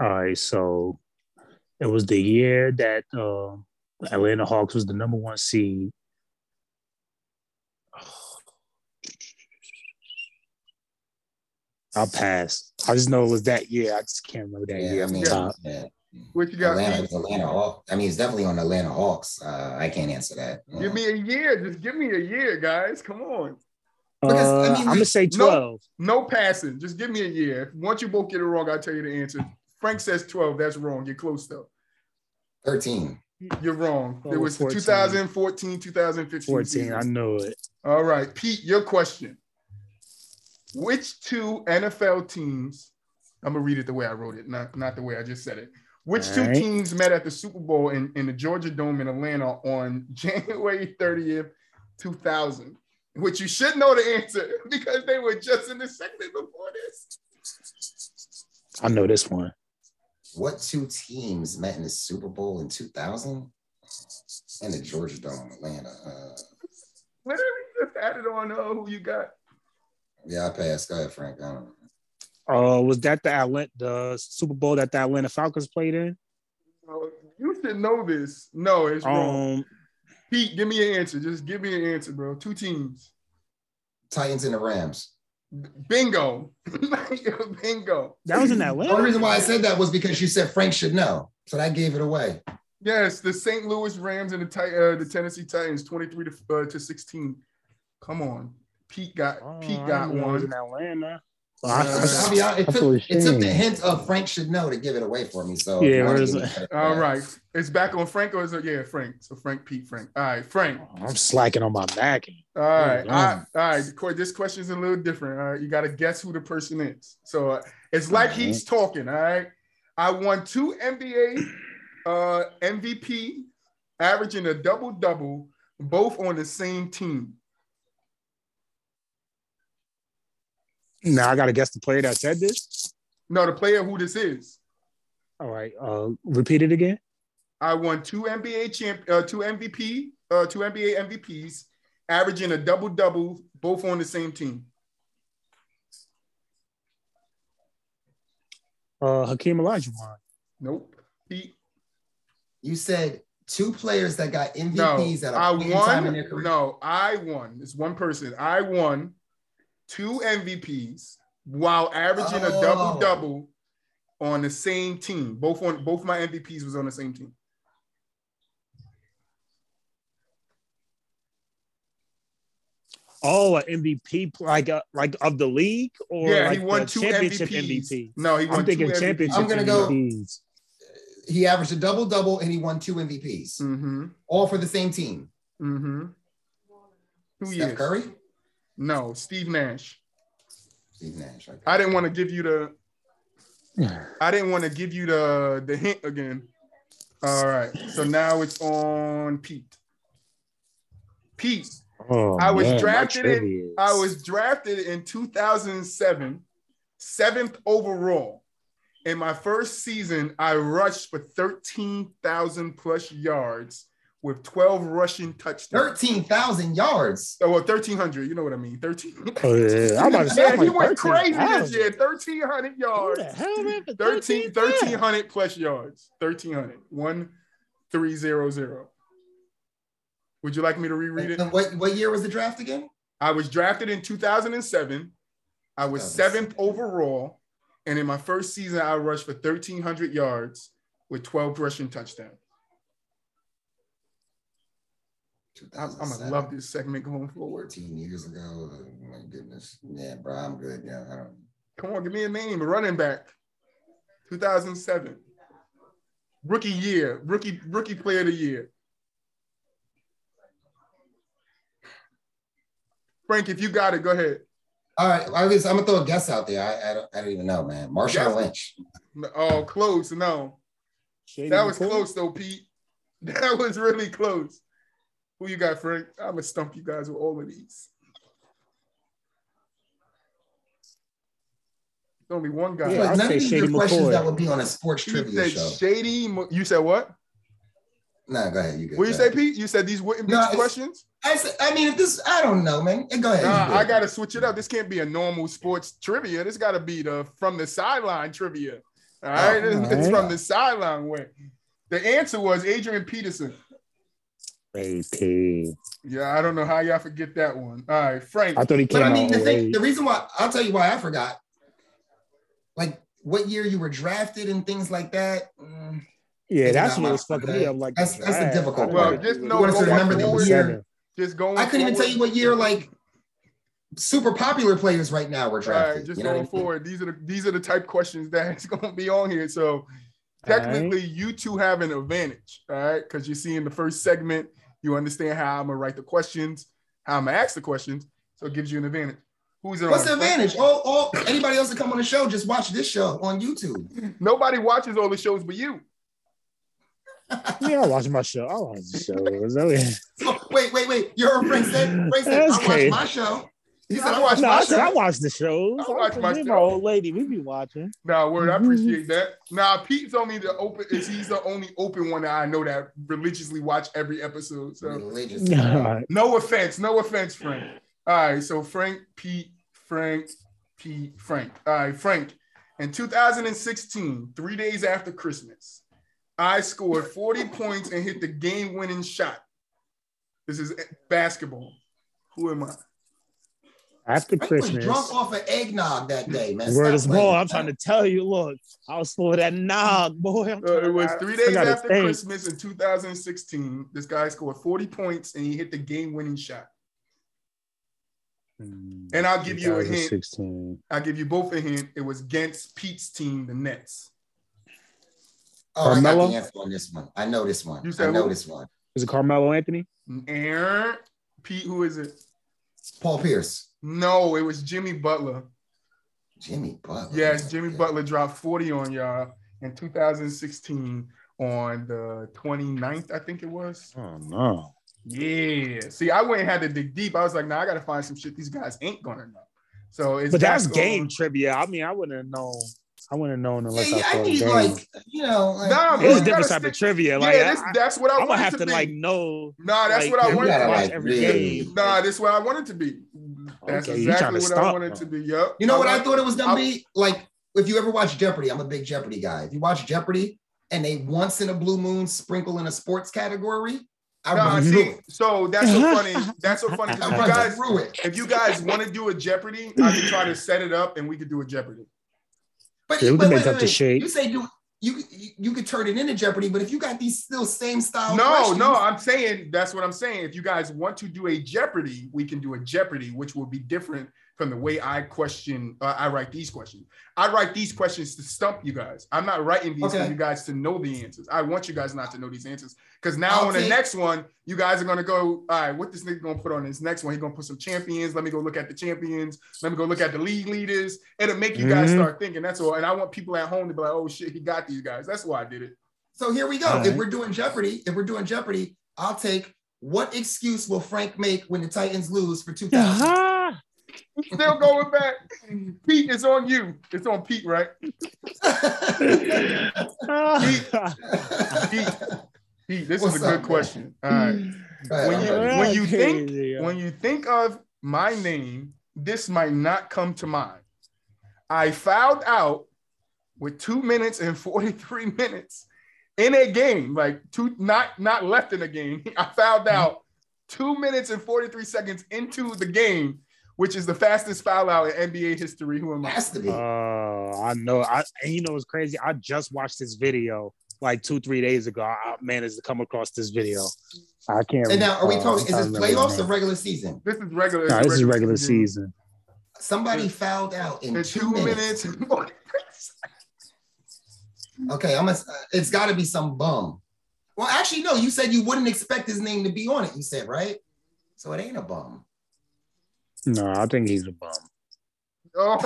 right, so it was the year that uh, Atlanta Hawks was the number one seed. I'll pass. I just know it was that year. I just can't remember that yeah, year. I mean, yeah. yeah. What you got? Atlanta, Atlanta Hawks. I mean, it's definitely on Atlanta Hawks. Uh, I can't answer that. Give know. me a year. Just give me a year, guys. Come on. Because, I mean, uh, I'm going to say twelve. No, no passing. Just give me a year. Once you both get it wrong, I'll tell you the answer. Frank says twelve. That's wrong. You're close, though. thirteen. You're wrong. It was fourteen. two thousand fourteen, two thousand fifteen. fourteen. Seasons. I know it. All right. Pete, your question. Which two N F L teams, I'm going to read it the way I wrote it, not, not the way I just said it. Which All two right. teams met at the Super Bowl in, in the Georgia Dome in Atlanta on January thirtieth, two thousand? Which you should know the answer because they were just in the segment before this. I know this one. What two teams met in the Super Bowl in two thousand? And the Georgia Dome, Atlanta. Uh, Literally just added on uh, who you got. Yeah, I passed. Go ahead, Frank. I don't know. Uh, was that the Atlanta, the Super Bowl that the Atlanta Falcons played in? Uh, you should know this. No, it's wrong. Um, Pete, give me an answer. Just give me an answer, bro. Two teams. Titans and the Rams. Bingo. Bingo. That was in Atlanta. The only reason why I said that was because you said Frank should know. So that gave it away. Yes, the Saint Louis Rams and the Titan, uh, the Tennessee Titans, twenty-three to, uh, to sixteen. Come on. Pete got oh, Pete got one. It was in Atlanta. I'll be honest, it, took, it took the hint of Frank should know to give it away for me. So yeah, where is it? All right, it's back on Frank, or is it? Yeah, Frank. So Frank, Pete, Frank. All right, Frank. I'm slacking on my back. All right, all right, all right. This question is a little different. All right, you got to guess who the person is. So uh, it's like mm-hmm. he's talking. All right, I won two N B A uh, M V P, averaging a double double, both on the same team. Now I gotta guess the player that said this. No, the player who this is. All right, uh, repeat it again. I won two N B A champ, uh, two M V P, uh, two N B A M V Ps, averaging a double double, both on the same team. Uh, Hakeem Olajuwon. Nope. Pete. You said two players that got M V Ps no, at a one time in their career. No, I won. It's one person. I won two M V Ps while averaging oh. a double double on the same team. Both on both my M V Ps was on the same team. Oh, an M V P like a, like of the league or yeah, like he won two championship M V Ps. M V P. No, he won I'm thinking two M V Ps. Championship I'm gonna M V Ps. Go. He averaged a double double and he won two M V Ps, mm-hmm. all for the same team. Mm-hmm. Who Steph years? Curry. No, Steve Nash. Steve Nash. Right I didn't want to give you the. I didn't want to give you the the hint again. All right. So now it's on Pete. Pete. Oh, I was man, drafted in. I was drafted in two thousand seven, seventh overall. In my first season, I rushed for thirteen thousand plus yards. With twelve rushing touchdowns. thirteen thousand yards. Oh, well, thirteen hundred. You know what I mean. thirteen. Oh, yeah. I'm about to say, yeah, he went crazy this year. thirteen hundred yards. Who the hell went for thirteen, thirteen hundred plus yards. thirteen hundred. one three zero zero. Would you like me to reread it? And what, what year was the draft again? I was drafted in two thousand seven. I was seventh overall. And in my first season, I rushed for thirteen hundred yards with twelve rushing touchdowns. I'm gonna love this segment going forward. fourteen years ago, oh my goodness. Yeah, bro, I'm good. Yeah, I don't. Come on, give me a name. A running back. two thousand seven, rookie year, rookie rookie player of the year. Frank, if you got it, go ahead. All right, I was, I'm gonna throw a guess out there. I I don't, I don't even know, man. Marshawn Lynch. Oh, close. No, Shady that was close though, Pete. That was really close. Who you got, Frank? I'm going to stump you guys with all of these. There's only one guy. Yeah, I'd none say of these Shady are questions McCoy. That would be on a sports you trivia show. Shady, you said what? No, go ahead. You good, what you say, ahead. Pete? You said these wouldn't no, be questions? I, said, I mean, if this, I don't know, man. Go ahead. Nah, I got to switch it up. This can't be a normal sports trivia. This got to be the from the sideline trivia. All right? Oh, it's, it's from the sideline way. The answer was Adrian Peterson. A P. Yeah, I don't know how y'all forget that one. All right, Frank. I thought he came but I mean, the, thing, the reason why, I'll tell you why I forgot. Like, what year you were drafted and things like that. Mm, yeah, that's what was fucking me up. Like, that's that's the difficult well, part. Just know, you want to remember the year. Just going I couldn't forward. Even tell you what year, like, super popular players right now were drafted. All right, just you know going forward. I mean? These are the these are the type questions that's going to be on here. So, technically, right. You two have an advantage, all right? Because you see in the first segment, you understand how I'm going to write the questions, how I'm going to ask the questions. So it gives you an advantage. Who's it What's on? The advantage? All, all, anybody else that come on the show, just watch this show on YouTube. Nobody watches all the shows but you. Yeah, I watch my show. I watch the show. Oh, yeah. oh, wait, wait, wait. You heard Frank said, Frank said I watch my show. He said, I watch no, my I show. Said, I watch the shows. I watch my, my old lady. We be watching. Nah, word. I appreciate that. Nah, Pete's only the open, he's the only open one that I know that religiously watch every episode. So religiously. Right. No offense. No offense, Frank. All right. So Frank, Pete, Frank, Pete, Frank. All right, Frank. In two thousand sixteen, three days after Christmas, I scored forty points and hit the game-winning shot. This is basketball. Who am I? After Frank Christmas, was drunk off of eggnog that day, man. Word is more. I'm trying to tell you, look, I was full of that nog, boy. Uh, it was three days after Christmas in two thousand sixteen. This guy scored forty points and he hit the game-winning shot. Mm, and I'll give you a hint. sixteen. I'll give you both a hint. It was against Pete's team, the Nets. Oh, Carmelo? I got the answer on this one. I know this one. You said I know who? This one. Is it Carmelo Anthony? And Pete, who is it? Paul Pierce. No, it was Jimmy Butler. Jimmy Butler. Yes, Jimmy yeah. Butler dropped forty on y'all in two thousand sixteen on the twenty-ninth, I think it was. Oh, no. Yeah. See, I went and had to dig deep. I was like, nah, I got to find some shit these guys ain't going to know. So it's But that's going... game trivia. I mean, I wouldn't have known. I wouldn't have known unless yeah, I saw I need, like, you know. Like, nah, it's a different type stick... of trivia. Like, yeah, this, I, that's what I I'm wanted gonna have to be. Like, know. Nah, that's like, what I wanted to like, be. Every really. game. Nah, that's what I wanted to be. That's okay, exactly what stop, I wanted bro. to be. Yep. You know I what like, I thought it was going to be? Like, if you ever watch Jeopardy, I'm a big Jeopardy guy. If you watch Jeopardy and they once in a blue moon sprinkle in a sports category, I nah, see, it. So that's so funny. That's so funny. If you guys, if you guys want to do a Jeopardy, I can try to set it up and we could do a Jeopardy. But, yeah, but wait, wait, wait. You say do you, you you could turn it into Jeopardy, but if you got these still same style no, questions. No, I'm saying that's what I'm saying. If you guys want to do a Jeopardy, we can do a Jeopardy, which will be different from the way I question. Uh, I write these questions. I write these questions to stump you guys. I'm not writing these okay. for you guys to know the answers. I want you guys not to know these answers because now I'll on take- the next one, you guys are gonna go. All right, what this nigga gonna put on his next one? He gonna put some champions. Let me go look at the champions. Let me go look at the league leaders. It'll make you mm-hmm. guys start thinking. That's all. And I want people at home to be like, oh shit, he got these guys. That's why I did it. So here we go. All right. If we're doing Jeopardy, if we're doing Jeopardy, I'll take what excuse will Frank make when the Titans lose for two thousand? Uh-huh. Still going back. Pete, it's on you. It's on Pete, right? Pete, Pete, Pete this What's is a good up, question. Man? All right. All when, right, you, when you think yeah. when you think of my name, this might not come to mind. I fouled out with two minutes and forty-three minutes in a game, like two not not left in a game. I fouled out two minutes and forty-three seconds into the game, which is the fastest foul out in N B A history. Who am I? Has to be. Oh, I know. I and you know what's crazy? I just watched this video like two, three days ago. I managed to come across this video. I can't. And now, are we talking? Uh, is this playoffs or regular season? This is regular. No, this regular is regular season. season. Somebody it's, fouled out in two, two minutes. minutes. Okay, I'm. A, it's got to be some bum. Well, actually, no. You said you wouldn't expect his name to be on it. You said right, so it ain't a bum. No, I think he's a bum. Oh,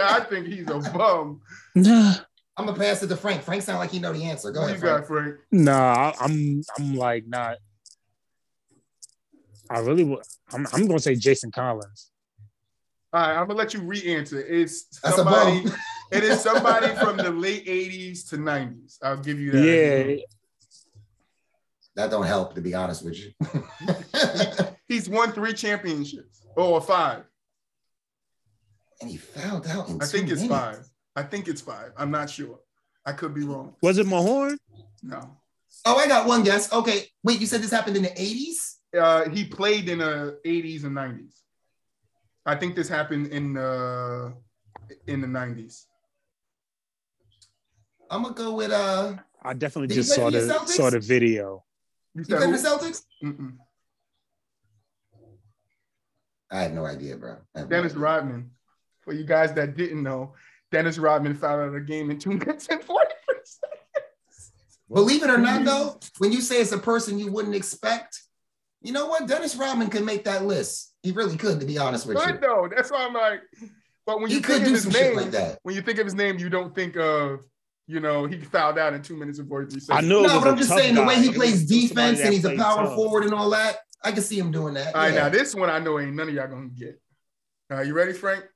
I think he's a bum. Nah, I'm gonna pass it to Frank. Frank sounds like he know the answer. Go what ahead, Frank. Got, Frank. Nah, I'm, I'm like not. I really would. I'm, I'm gonna say Jason Collins. All right, I'm gonna let you re-answer. It's somebody. It is somebody from the late eighties to nineties. I'll give you that. Yeah. That don't help, to be honest with you. He's won three championships. Oh, or five. And he fouled out in I think it's minutes. five. I think it's five. I'm not sure. I could be wrong. Was it Mahorn? No. Oh, I got one guess. Okay. Wait, you said this happened in the eighties? Uh, he played in the eighties and nineties. I think this happened in the, in the nineties. I'm going to go with... Uh, I definitely just saw the, the saw the video. You played in the Celtics? Mm-mm. I have no idea, bro. No Dennis idea. Rodman. For you guys that didn't know, Dennis Rodman fouled out of the game in two minutes and forty-three seconds. Believe it or not, though, when you say it's a person you wouldn't expect, you know what? Dennis Rodman could make that list. He really could, to be honest with you. Good, though. That's why I'm like, but when you think of his name, like that. When you think of his name, you don't think of, you know, he fouled out in two minutes and forty-three seconds. I know. No, but I'm just saying guy. the way he plays defense and he's a power tough. forward and all that. I can see him doing that. All right, yeah. Now this one I know ain't none of y'all gonna get. All right, you ready, Frank?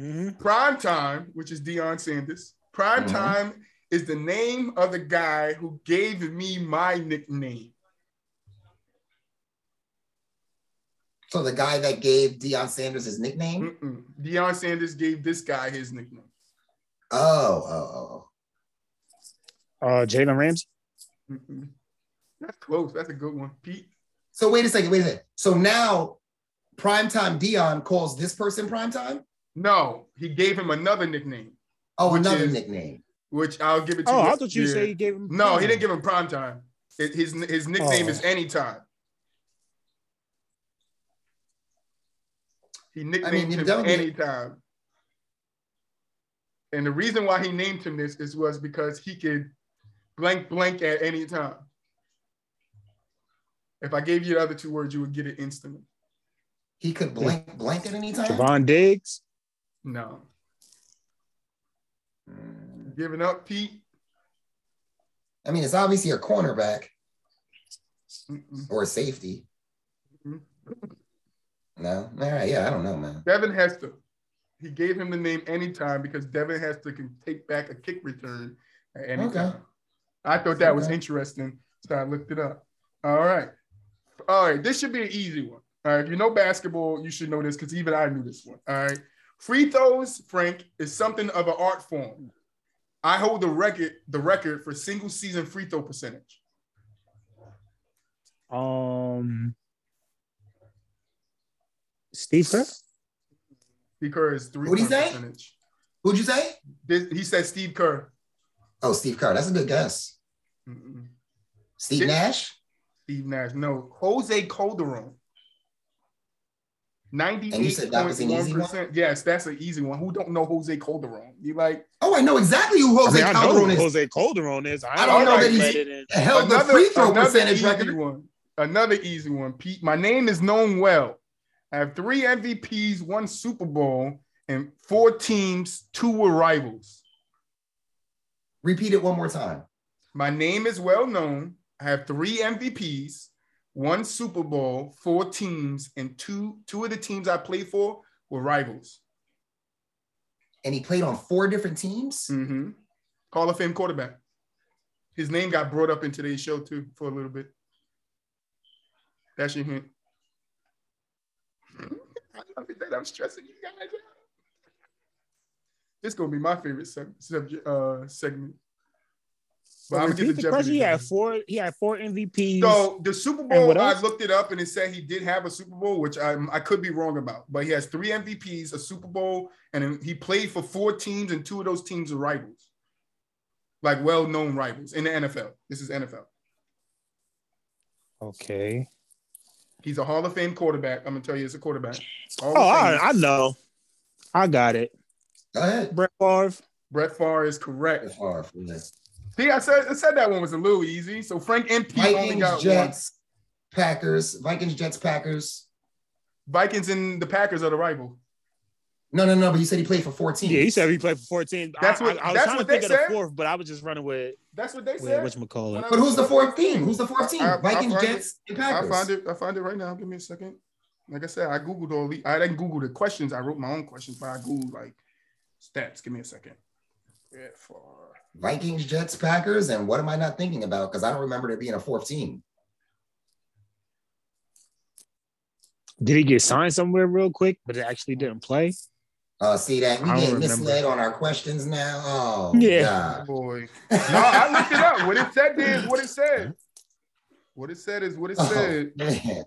Mm-hmm. Prime Time, which is Deion Sanders. Prime mm-hmm. Time is the name of the guy who gave me my nickname. So the guy that gave Deion Sanders his nickname? Mm-mm. Deion Sanders gave this guy his nickname. Oh, oh, oh. Uh, Jalen Ramsey? Mm-mm. That's close. That's a good one, Pete. So wait a second, wait a second. So now Primetime Deion calls this person Primetime? No, he gave him another nickname. Oh, another is, nickname. Which I'll give it to you. Oh, I thought you said he gave him. No, he didn't give him Primetime. His, his nickname oh. is Anytime. He nicknamed I mean, him anytime. And the reason why he named him this is was because he could blank blank at any time. If I gave you the other two words, you would get it instantly. He could blank blank at any time? Trevon Diggs? No. Mm. Giving up, Pete? I mean, it's obviously a cornerback. Mm-mm. Or a safety. Mm-mm. No? All right, yeah, I don't know, man. Devin Hester. He gave him the name anytime because Devin Hester can take back a kick return at any okay. time. I thought that okay. was interesting, so I looked it up. All right. All right, this should be an easy one. All right, if you know basketball, you should know this because even I knew this one. All right. Free throws, Frank, is something of an art form. I hold the record, the record for single season free throw percentage. Um, Steve Kerr? Steve Kerr is three. What'd he say? Percentage. Who'd you say? He said Steve Kerr. Oh, Steve Kerr. That's a good guess. Mm-mm. Steve Did, Nash? Steve Nash. No, Jose Calderon. ninety-eight point one percent. Yes, that's an easy one. Who don't know Jose Calderon? You like? Oh, I know exactly who Jose I mean, Calderon I know who is. Jose Calderon is. I, I don't know that he's held the free throw percentage record. One. Another easy one, Pete. My name is known well. I have three M V Ps, one Super Bowl, and four teams. Two were rivals. Repeat it one more time. My name is well known. I have three M V Ps. One Super Bowl, four teams, and two two of the teams I played for were rivals. And he played on four different teams? Mm-hmm. Hall of Fame quarterback. His name got brought up in today's show, too, for a little bit. That's your hint. I love it that I'm stressing you guys out. This is going to be my favorite sub- subject, uh, segment. But well, I'm the question, he had four. He had four M V Ps. So the Super Bowl, I looked it up and it said he did have a Super Bowl, which I I could be wrong about. But he has three M V Ps, a Super Bowl, and he played for four teams, and two of those teams are rivals, like well-known rivals in the N F L. This is N F L. Okay. He's a Hall of Fame quarterback. I'm gonna tell you, it's a quarterback. Hall oh, I, I know. I got it. Go ahead. Brett Favre. Brett Favre is correct. Brett Favre. Yeah. See, I said, I said that one was a little easy. So Frank and Pete Vikings, only got Jets, one. Packers, Vikings, Jets, Packers. Vikings and the Packers are the rival. No, no, no. But you said he played for fourteen. Yeah, he said he played for fourteen. That's what I, I, I was that's trying what to think of said. The fourth, but I was just running with. That's what they with, said. Whatchamacallit. But who's the fourth team? Who's the fourth team? I, I, Vikings, I Jets, it, and Packers. I find it. I find it right now. Give me a second. Like I said, I googled all the. I didn't Google the questions. I wrote my own questions, but I googled like stats. Give me a second. Yeah, for. Vikings, Jets, Packers, and what am I not thinking about? Because I don't remember there being a fourth team. Did he get signed somewhere real quick, but it actually didn't play? Uh, see that? We getting misled on our questions now. Oh, yeah. God. Boy. No, I looked it up. What it said is what it said. What it said is what it said. Oh, man.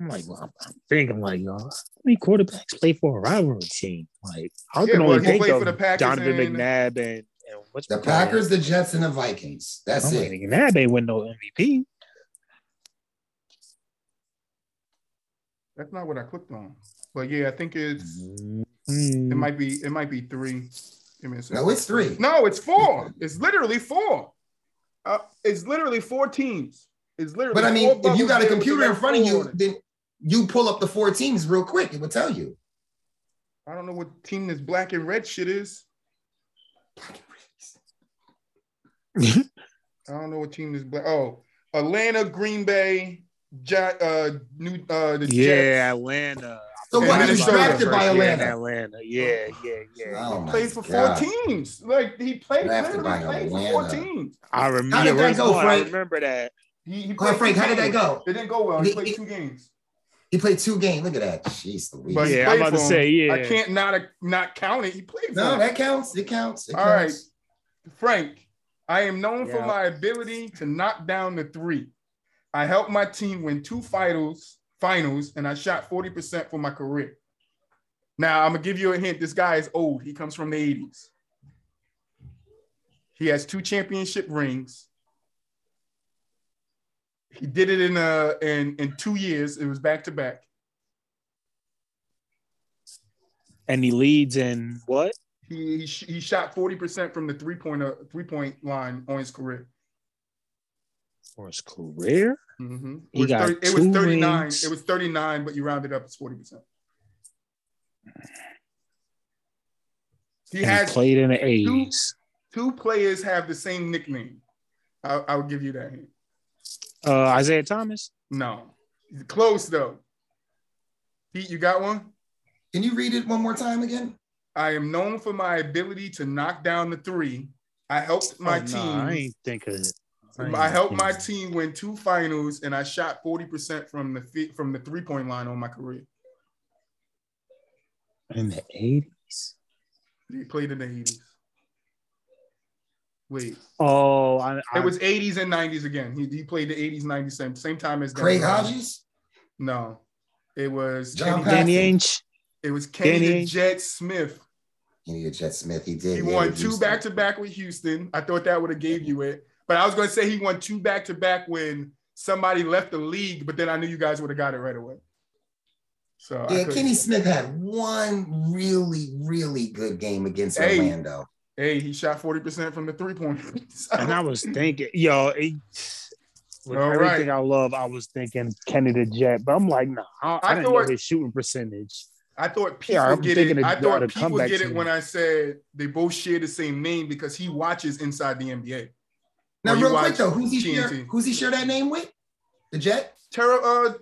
I'm like, well, I'm thinking like, y'all, how many quarterbacks play for a rivalry team? Like, I can yeah, only think of Donovan and McNabb and, and what's the Packers, the Jets, and the Vikings. That's it. McNabb ain't win no M V P. That's not what I clicked on. But yeah, I think it's mm-hmm. it might be it might be three. Give me a second. No, it's three. No, it's four. It's literally four. Uh, it's literally four teams. It's literally. But I mean, if you got a computer in front of you, then you pull up the four teams real quick. It will tell you. I don't know what team this black and red shit is. Black and red. I don't know what team this black. Oh, Atlanta, Green Bay, Jack, uh, New, uh, the Jets. Yeah, Atlanta. So what? He was drafted by Atlanta. Atlanta. Yeah, yeah, yeah. Oh, he played for God. four teams. Like he played, drafted by played Atlanta. For four teams. I remember. How did that go, Frank? I remember that. He, he played oh, Frank, how did that go? It didn't go well. He, he played he, two games. He played two games. Look at that. Jeez Louise. But yeah, I'm about to say, yeah. I can't not, not count it. He played no, for No, that him. counts. It counts. It All counts. right. Frank, I am known yeah. for my ability to knock down the three. I helped my team win two finals, finals, and I shot forty percent for my career. Now, I'm going to give you a hint. This guy is old. He comes from the eighties. He has two championship rings. He did it in uh in in two years. It was back to back. And he leads in what? He he, he shot forty percent from the three point uh, three point line on his career. For his career? Mm-hmm. It was, thirty, it was thirty-nine. Rings. It was thirty-nine, but you rounded up as forty percent. He and has played in the eighties. Two, two players have the same nickname. I, I would give you that hint. Uh, Isaiah Thomas? No. Close, though. Pete, you got one? Can you read it one more time again? I am known for my ability to knock down the three. I helped my oh, no, team. I ain't think of it. I, I helped my team win two finals, and I shot forty percent from the from the three-point line on my career. In the eighties? He played in the eighties. Wait. Oh, I, I, it was eighties and nineties again. He, he played the eighties, nineties, same, same time as Craig Hodges? No. It was John Danny Ainge. It was Kenny the Jet Smith. Kenny the Jet Smith, he did. He won two Houston. back-to-back with Houston. I thought that would have gave you it. But I was going to say he won two back-to-back when somebody left the league, but then I knew you guys would have got it right away. So yeah, Kenny Smith had one really, really good game against hey, Orlando. Hey, he shot forty percent from the three-point. So. And I was thinking, yo, it, with All everything right. I love, I was thinking Kenny the Jet. But I'm like, no, nah, I, I, I didn't thought, know his shooting percentage. I thought Pete yeah, would get it. Of, I thought Pete would get it team. when I said they both share the same name because he watches Inside the N B A. Now, real quick, though, who's he, share, who's he share that name with? The Jet? Terry, uh, uh,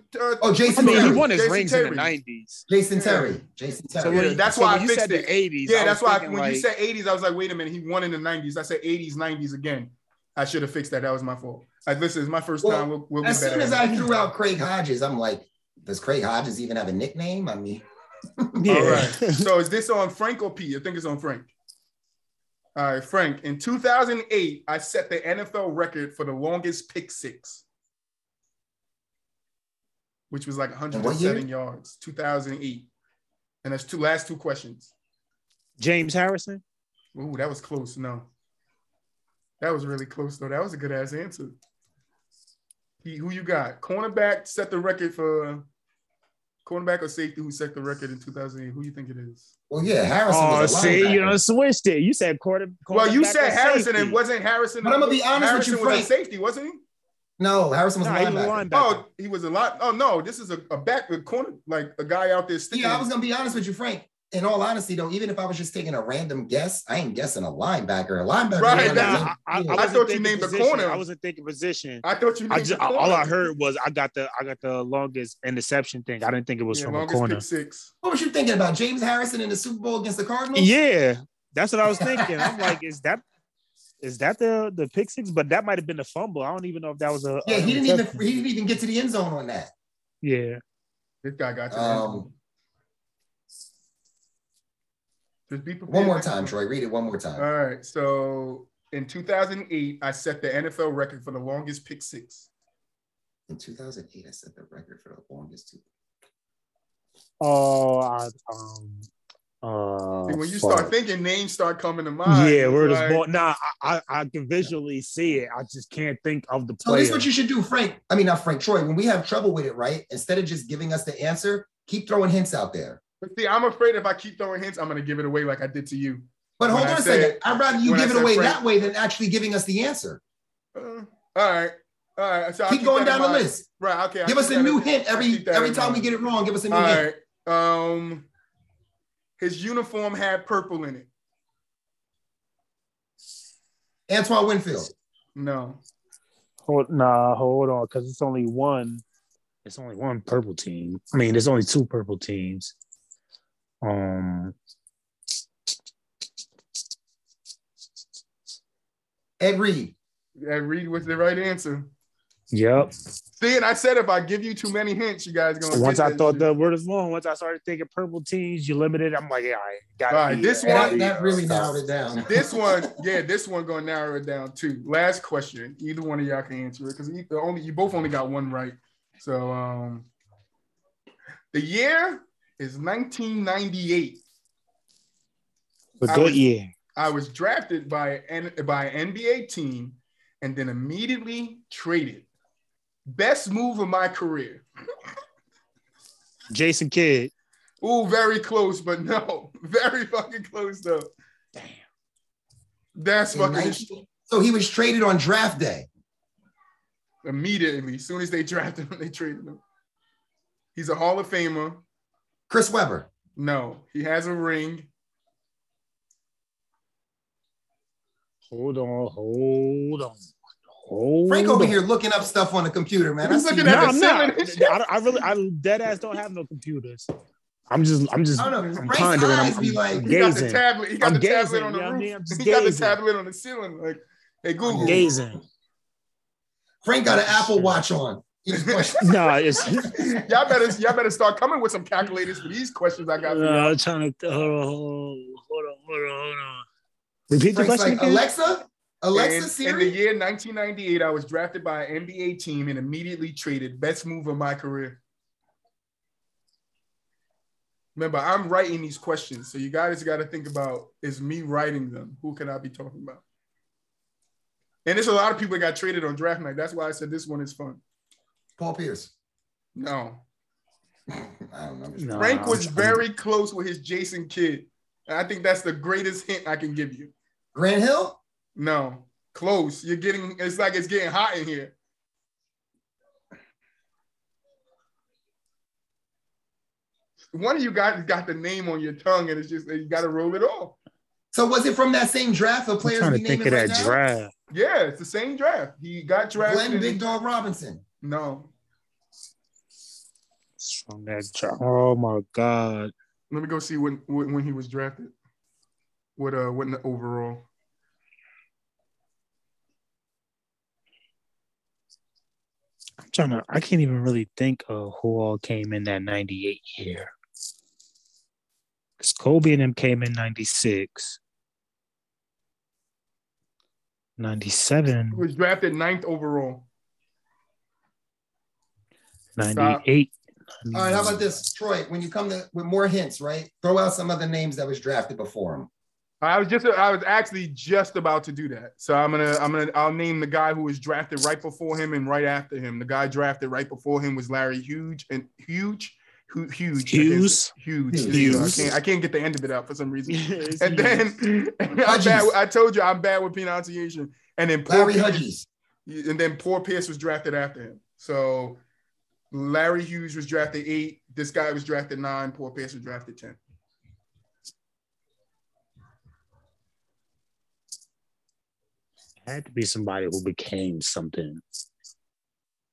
oh, Jason I mean, Terry. He won his Jason rings Terry. in the nineties. Jason yeah. Terry. Jason Terry. So yeah, that's so why I fixed it. eighties, yeah, I that's why I, when like, you said eighties, I was like, wait a minute, he won in the nineties. I said eighties, nineties again. I should have fixed that. That was my fault. I, listen, it's my first well, time. We'll, we'll as soon as I him. threw out Craig Hodges, I'm like, does Craig Hodges even have a nickname? I mean, yeah. All right. So is this on Frank or Pete? I think it's on Frank. All right, Frank. In two thousand eight, I set the N F L record for the longest pick six, which was like one hundred seven yards. two thousand eight, and that's two last two questions. James Harrison. Ooh, that was close. No, that was really close though. That was a good ass answer. He, who you got? Cornerback set the record for. Cornerback or safety who set the record in two thousand eight? Who do you think it is? Well, yeah, Harrison. Oh, was a see, you know, switched it. You said quarter. Well, you said Harrison, safety. and wasn't Harrison? But I'm gonna be honest Harrison with you, Frank. Was a safety, wasn't he? No, Harrison was no, a linebacker. linebacker. Oh, he was a lot. Oh no, this is a, a back a corner, like a guy out there sticking. Yeah, I was gonna be honest with you, Frank. In all honesty, though, even if I was just taking a random guess, I ain't guessing a linebacker. A linebacker. Right. That, that, I, I, I, I thought you named position. the corner. I wasn't thinking position. I thought you. Named I just, the all I heard was I got the I got the longest interception thing. I didn't think it was yeah, from a corner. Six. What was you thinking about James Harrison in the Super Bowl against the Cardinals? Yeah, that's what I was thinking. I'm like, is that is that the the pick six? But that might have been a fumble. I don't even know if that was a. Yeah, a, he didn't even he didn't even get to the end zone on that. Yeah, this guy got to. Um, One more time, Troy. Read it one more time. All right. So in two thousand eight, I set the N F L record for the longest pick six. In two thousand eight, I set the record for the longest two. Oh, I, um, uh, See, when you fuck. start thinking, names start coming to mind. Yeah, we're like, just born. Nah, I, I can visually see it. I just can't think of the player. So this is what you should do, Frank. I mean, not Frank, Troy. When we have trouble with it, right? Instead of just giving us the answer, keep throwing hints out there. But see, I'm afraid if I keep throwing hints, I'm going to give it away like I did to you. But hold on a second. I'd rather you give it away that way than actually giving us the answer. Uh, all right. All right. So keep going down the list. Right. Okay. Give us a new hint every every time we get it wrong. Give us a new hint. All right. Um, his uniform had purple in it. Antoine Winfield. No. Hold, nah, hold on, because it's only one. It's only one purple team. I mean, there's only two purple teams. Um, Ed Reed. Ed Reed was the right answer. Yep. See, and I said if I give you too many hints, you guys gonna. Once I thought shit. the word is long, once I started thinking purple teams, you limited. I'm like, yeah, I got it. All right, this one that, that really narrowed it down. This one, yeah, this one gonna narrow it down too. Last question. Either one of y'all can answer it because only you both only got one right. So, um, the year. Is nineteen ninety-eight. A good I was, year. I was drafted by an by an N B A team, and then immediately traded. Best move of my career. Jason Kidd. Ooh, very close, but no. Very fucking close, though. Damn. That's fucking... nineteen So he was traded on draft day. Immediately. As soon as they drafted him, they traded him. He's a Hall of Famer. Chris Webber. No. He has a ring. Hold on. Hold on. Hold Frank over on. Here looking up stuff on the computer, man. He's I looking at no, no. I, I really, I dead ass don't have no computers. I'm just, I'm just, no, no, I'm pondering. I'm, I'm, like, I'm gazing. He got the tablet. He got I'm the gazing, tablet on the roof. I mean? He got gazing. The tablet on the ceiling. Like, hey, Google. I'm gazing. Frank got an Apple Watch on. No, it's y'all better, y'all better start coming with some calculators for these questions I got. No, uh, I'm trying to hold on, hold on, hold on, hold on. Repeat Frank's the question like, again. Alexa. Alexa and, Siri? In the year nineteen ninety-eight, I was drafted by an N B A team and immediately traded. Best move of my career. Remember, I'm writing these questions, so you guys got to think about, is me writing them? Who can I be talking about? And there's a lot of people that got traded on draft night. That's why I said this one is fun. Paul Pierce. No. I don't know. No, Frank was very close with his Jason Kidd. I think that's the greatest hint I can give you. Grant Hill? No, close. You're getting, it's like it's getting hot in here. One of you guys got the name on your tongue and it's just, you got to roll it off. So was it from that same draft of players? I'm trying to think of that right draft. Yeah, it's the same draft. He got drafted. Glenn Big Dog Robinson. No. It's from that draft. Oh my God. Let me go see when when, when he was drafted. What uh what in the overall? I'm trying to, I can't even really think of who all came in that ninety-eight year. Because Kobe and him came in ninety-six. ninety-seven. He was drafted ninth overall. ninety-eight. Stop. All right, how about this, Troy? When you come to, with more hints, right? Throw out some of the names that was drafted before him. I was just, I was actually just about to do that. So I'm going to, I'm going to, I'll name the guy who was drafted right before him and right after him. The guy drafted right before him was Larry Huge and Huge, Huge, Huge, Hughes. Huge. Hughes. I, can't, I can't get the end of it out for some reason. Yes, and yes. then I'm bad, I told you I'm bad with pronunciation. And then poor Larry Pierce, Huggies. And then poor Pierce was drafted after him. So Larry Hughes was drafted eight. This guy was drafted nine. Poor Pierce was drafted ten. Had to be somebody who became something.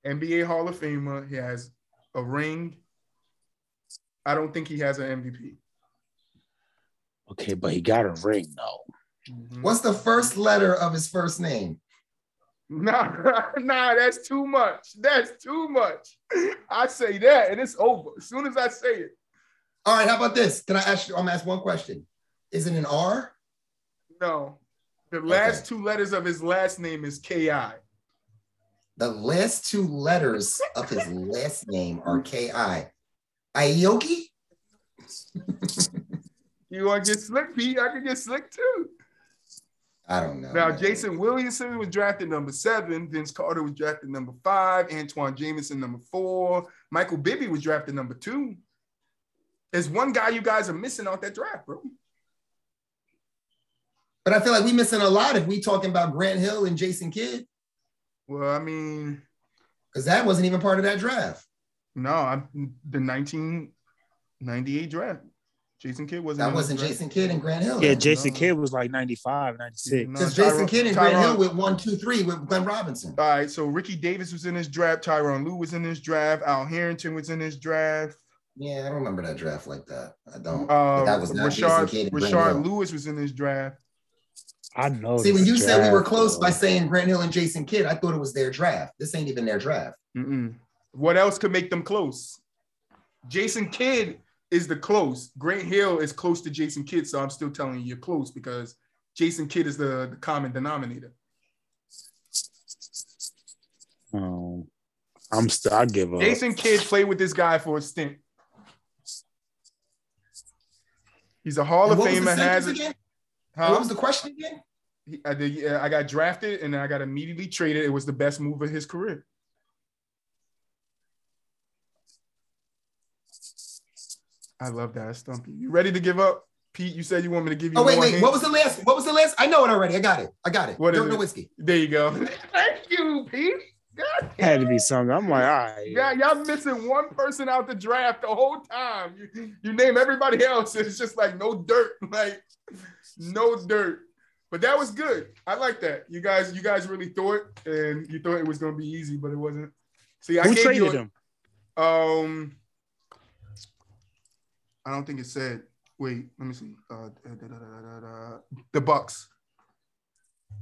N B A Hall of Famer. He has a ring. I don't think he has an M V P. Okay, but he got a ring, though. Mm-hmm. What's the first letter of his first name? Nah, nah, that's too much. That's too much. I say that, and it's over. As soon as I say it. All right, how about this? Can I ask you? I'm going to ask one question. Is it an R? No. The last okay. two letters of his last name is K I. The last two letters of his last name are K I. Aoki? You want to get slick, Pete? I can get slick, too. I don't know. Now, man. Jason Williamson was drafted number seven. Vince Carter was drafted number five. Antoine Jameson, number four. Michael Bibby was drafted number two. There's one guy you guys are missing out that draft, bro. But I feel like we're missing a lot if we talking about Grant Hill and Jason Kidd. Well, I mean. Because that wasn't even part of that draft. No, I, the nineteen ninety-eight draft. Jason Kidd wasn't. That wasn't Jason Kidd and Grant Hill. Yeah, Jason no. Kidd was like ninety-five, ninety-six. Because no, Jason Kidd and Tyron, Grant Hill with one, two, three with Glenn Robinson. All right, so Ricky Davis was in his draft. Tyronn Lue was in his draft. Al Harrington was in his draft. Yeah, I don't remember that draft like that. I don't. Uh, that was not Jason Kidd and Grant Hill. Rashard Lewis was in his draft. I know. See, when you draft, said we were close bro. by saying Grant Hill and Jason Kidd, I thought it was their draft. This ain't even their draft. Mm-mm. What else could make them close? Jason Kidd is the close. Grant Hill is close to Jason Kidd, so I'm still telling you you're close because Jason Kidd is the, the common denominator. Um, I'm still. I give up. Jason Kidd played with this guy for a stint. He's a Hall and of Famer. Has a, Huh? What was the question again? I, did, I got drafted and I got immediately traded. It was the best move of his career. I love that. I stumped you. You ready to give up? Pete, you said you want me to give you Oh, wait, wait. Hint. What was the last? What was the last? I know it already. I got it. I got it. What Dirt is it? Whiskey. There you go. Thank you, Pete. God damn. Had to be something. I'm like, all right. Yeah, y'all missing one person out the draft the whole time. You, you name everybody else. It's just like no dirt. Like, no dirt. But that was good. I like that. You guys, you guys really thought, and you thought it was going to be easy, but it wasn't. See, I Who gave traded you a, him? Um, I don't think it said. Wait, let me see. Uh, da, da, da, da, da, da. The Bucks.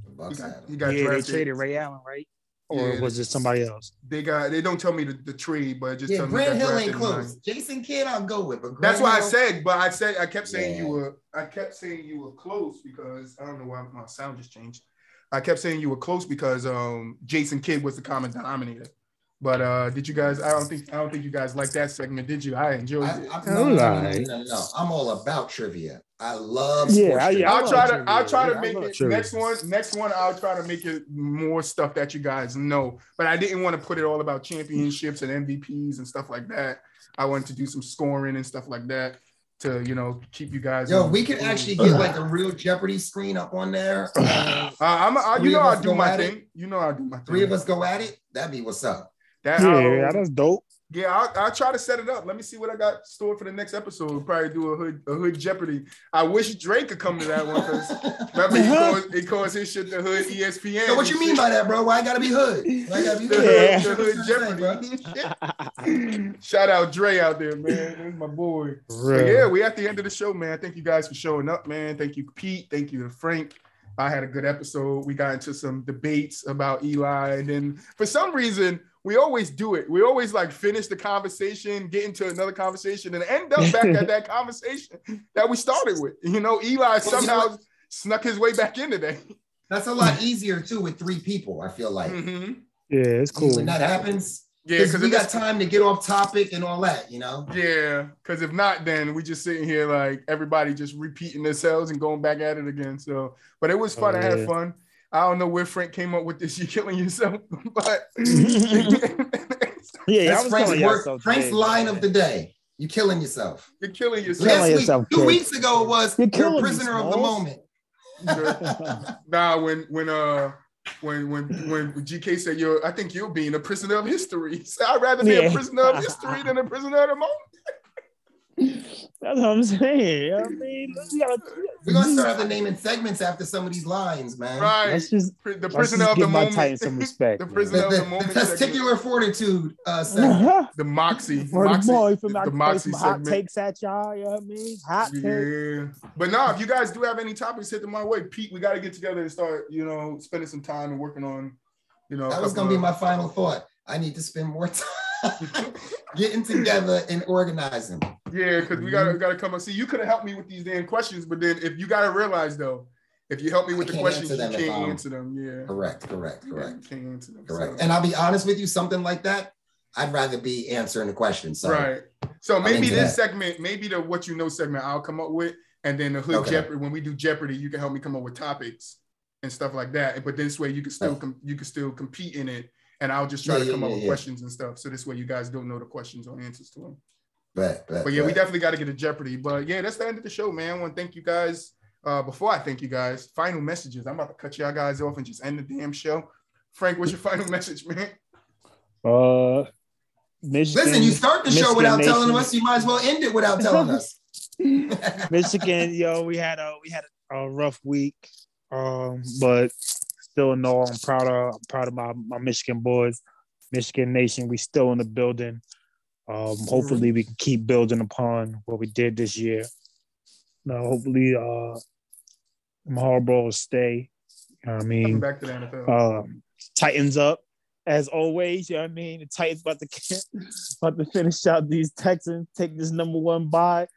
The Bucks. He got, he got yeah, they traded Ray Allen, right? Or yeah, was it somebody else? They got. They don't tell me the, the trade, but just yeah, tell me. Yeah, Grant Hill ain't close. Jason Kidd, I'll go with. But that's why Hill... I said. But I said I kept saying yeah. you were. I kept saying you were close because I don't know why my sound just changed. I kept saying you were close because um, Jason Kidd was the common denominator. But uh, did you guys? I don't think I don't think you guys liked that segment, did you? I enjoyed I, it. I, I, no, no, no, no, I'm all about trivia. I love. Yeah, I, yeah I'll, try to, I'll try to. I'll try to make it trivia. next one. Next one, I'll try to make it more stuff that you guys know. But I didn't want to put it all about championships and M V Ps and stuff like that. I wanted to do some scoring and stuff like that to you know keep you guys. Yo, we can actually get like a real Jeopardy screen up on there. Uh, I'm. I, you know, I do my thing. You know, I do my thing. Three of us go at it. That'd be what's up. That yeah, I'll, that's dope. Yeah, I'll, I'll try to set it up. Let me see what I got stored for the next episode. We'll probably do a hood, a hood Jeopardy. I wish Drake could come to that one because remember he calls, he calls his shit the hood E S P N. So what you mean by that, bro? Why I gotta be hood? Why I gotta be the yeah. hood? The hood Jeopardy. Shout out Dre out there, man. That's my boy. So yeah, we at the end of the show, man. Thank you guys for showing up, man. Thank you, Pete. Thank you to Frank. I had a good episode. We got into some debates about Eli, and then for some reason. We always do it. We always like finish the conversation, get into another conversation, and end up back at that conversation that we started with. You know, Eli somehow you know snuck his way back in today. That's a lot easier too with three people. I feel like. Mm-hmm. Yeah, it's cool when that happens. Yeah, because we got time to get off topic and all that. You know. Yeah, because if not, then we just sitting here like everybody just repeating themselves and going back at it again. So, but it was fun. Oh, yeah. I had fun. I don't know where Frank came up with this. You're killing yourself, but yeah, that's Frank's, work, Frank's today, line man. Of the day. You're killing yourself. You're killing yourself. Last killing week, yourself, two kid. weeks ago, it was you're, you're a prisoner yourself. Of the moment. Sure. Nah, when when uh when when when G K said you're, I think you're being a prisoner of history. So I'd rather be yeah. a prisoner of history than a prisoner of the moment. That's what I'm saying. I mean, we gotta, we're gonna start the naming segments after some of these lines, man. Right. Let's just the prisoner of the moment. Some respect, the prisoner of the moment. The testicular fortitude uh, segment. The moxie. The moxie, boy, the, the moxie segment. Hot takes at y'all. You know what I mean? Hot takes. Yeah. But no, if you guys do have any topics, hit them my way, Pete. We got to get together and start, you know, spending some time and working on, you know. That was gonna be my final thought. I need to spend more time. Getting together and organizing. Yeah, because we gotta we gotta come up. See, you could have helped me with these damn questions, but then if you gotta realize though, if you help me with the questions, you can't answer them. Yeah. Correct, correct, correct. Yeah, can't answer them. Correct. So. And I'll be honest with you, something like that, I'd rather be answering the questions. So. Right. So maybe this that. segment, maybe the what you know segment, I'll come up with, and then the hood okay. Jeopardy. When we do Jeopardy, you can help me come up with topics and stuff like that. But this way, you can still com- you can still compete in it. And I'll just try yeah, to come yeah, up yeah, with yeah. questions and stuff. So this way you guys don't know the questions or answers to them. Right, right, but yeah, right. we definitely got to get a Jeopardy. But yeah, that's the end of the show, man. I want to thank you guys. Uh, before I thank you guys, final messages. I'm about to cut y'all guys off and just end the damn show. Frank, what's your final message, man? Uh, Michigan, Listen, you start the Michigan show without Nation. telling us. You might as well end it without telling us. Michigan, yo, we had a we had a rough week, um, but. Still in awe. I'm proud of I'm proud of my, my Michigan boys, Michigan Nation. We still in the building. Um, hopefully we can keep building upon what we did this year. Now, hopefully, uh, Harbaugh will stay. You know what I mean, coming back to the N F L. Um, Titans up as always. You know what I mean, the Titans about to about to finish out these Texans, take this number one bye.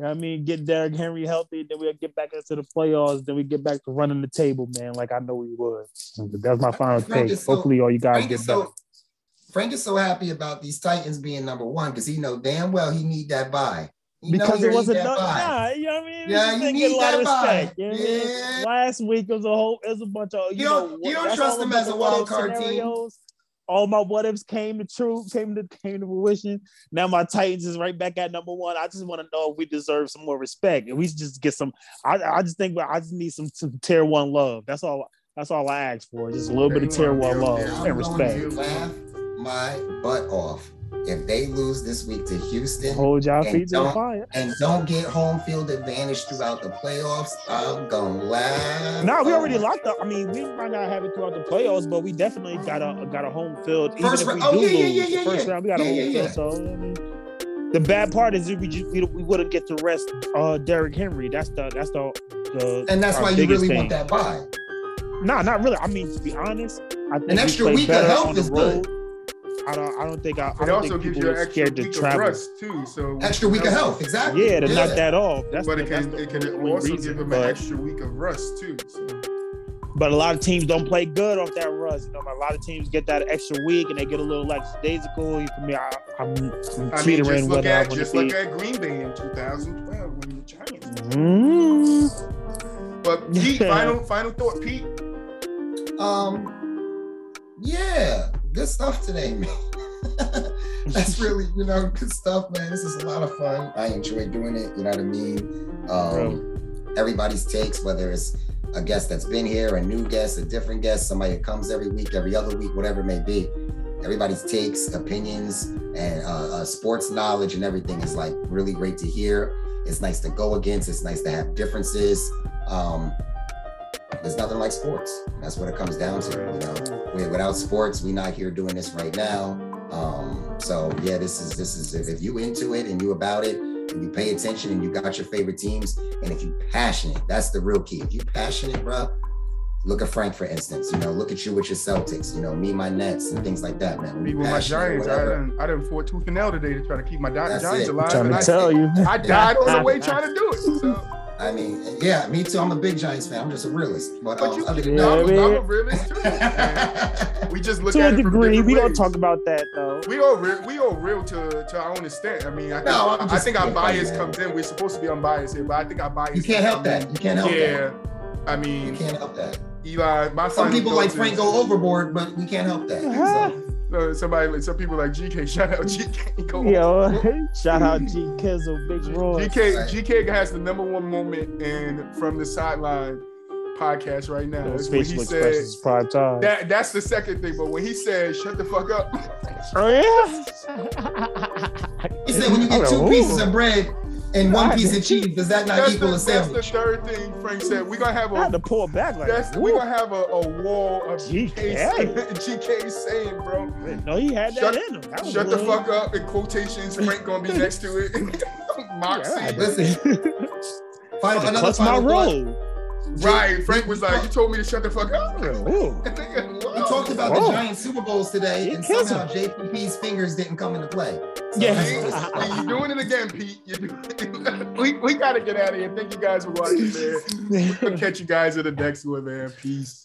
You know what I mean, get Derrick Henry healthy, then we'll get back into the playoffs, then we get back to running the table, man, like I know we would. That's my final Frank take. So, Hopefully all you guys Frank get so, better. Frank is so happy about these Titans being number one because he know damn well he need that bye. He because it wasn't done. Nah, you know what I mean? Yeah, you need that bye. You know yeah. Last week it was a whole, it was a bunch of, you, you know. Don't, you don't trust them as a wild card team. all my what ifs came to true, came to came to fruition. Now my Titans is right back at number one. I just want to know if we deserve some more respect. If we just get some, I, I just think I just need some, some tier one love. That's all. That's all I ask for. Just a little bit of tier one love and I'm respect. Going to laugh my butt off if they lose this week to Houston. Hold y'all feet to the fire and don't get home field advantage throughout the playoffs. I'm gonna laugh. No, nah, we already locked up. I mean, we might not have it throughout the playoffs, but we definitely got a got a home field. Even first if we round, do oh yeah, lose, yeah, yeah, yeah, first yeah. round, we got a yeah, home yeah, field. Yeah. So I mean, the bad part is we just, we, we wouldn't get to rest uh, Derrick Henry. That's the that's the, the and that's why you really thing. want that bye. Nah, not really. I mean, to be honest, I think an extra week of health is good. I don't. I don't think. I, I don't think people are scared to travel too. So extra week of health, exactly. Yeah, to yeah. knock that off. That's but the, it can, that's it can also reason, give them but, an extra week of rust too. So. But a lot of teams don't play good off that rust. You know, a lot of teams get that extra week and they get a little like lackadaisical. For me, I, I'm, I'm I mean, just look at just look at Green Bay in two thousand twelve when the Giants. Mm-hmm. But Pete, final final thought, Pete. Um, yeah. Good stuff today, man. That's really, you know, good stuff, man. This is a lot of fun. I enjoy doing it. You know what I mean? Um, everybody's takes, whether it's a guest that's been here, a new guest, a different guest, somebody that comes every week, every other week, whatever it may be. Everybody's takes, opinions, and uh, uh, sports knowledge and everything is like really great to hear. It's nice to go against. It's nice to have differences. Um, There's nothing like sports. That's what it comes down to. You know, we, without sports, we're not here doing this right now. Um, so yeah, this is this is if you into it and you about it, and you pay attention and you got your favorite teams, and if you passionate, that's the real key. If you passionate, bro, look at Frank for instance. You know, look at you with your Celtics. You know, me my Nets and things like that, man. Me with my Giants. I done I done fought tooth and nail today to try to keep my di- Giants alive. I'm trying to tell you, I died on the way trying to do it. So. I mean, yeah, me too. I'm a big Giants fan. I'm just a realist. But, but um, you, other than no, that, I'm a realist too. We just look to at a it from degree. We ways. Don't talk about that though. We all real. We all real to, to our own extent. I mean, I think, no, I think our bias comes in. We're supposed to be unbiased here, but I think our bias. You can't help that. You can't help yeah, that. Yeah, I mean, you can't help that. Eli, my some people like Frank go overboard, but we can't help that. Uh-huh. So. No, somebody, some people like G K. Shout out G K. Go Yo, on. Shout out G Kizzle, Big Roy. G K, G K has the number one moment in From the Sideline podcast right now. Those that's facial expressions, prime time. That, that's the second thing. But when he said, "Shut the fuck up," oh yeah. He said, "When you get two pieces of bread and one piece of cheese, does that not that's equal the, a sandwich?" That's the third thing Frank said. We're gonna have a I had to pull back like that's, we're gonna have a, a wall of G K saying, bro. No, he had that shut, in him. That shut the weird. fuck up in quotations. Frank gonna be next to it. Moxie. Yeah, listen. Final, another final thought. Right, Frank was like, "You told me to shut the fuck up." We talked about Whoa. the Giant Super Bowls today, G- and somehow J P P's fingers didn't come into play. So yeah, you're doing it again, Pete. You're doing it. We we gotta get out of here. Thank you guys for watching, man. We'll catch you guys in the next one, man. Peace.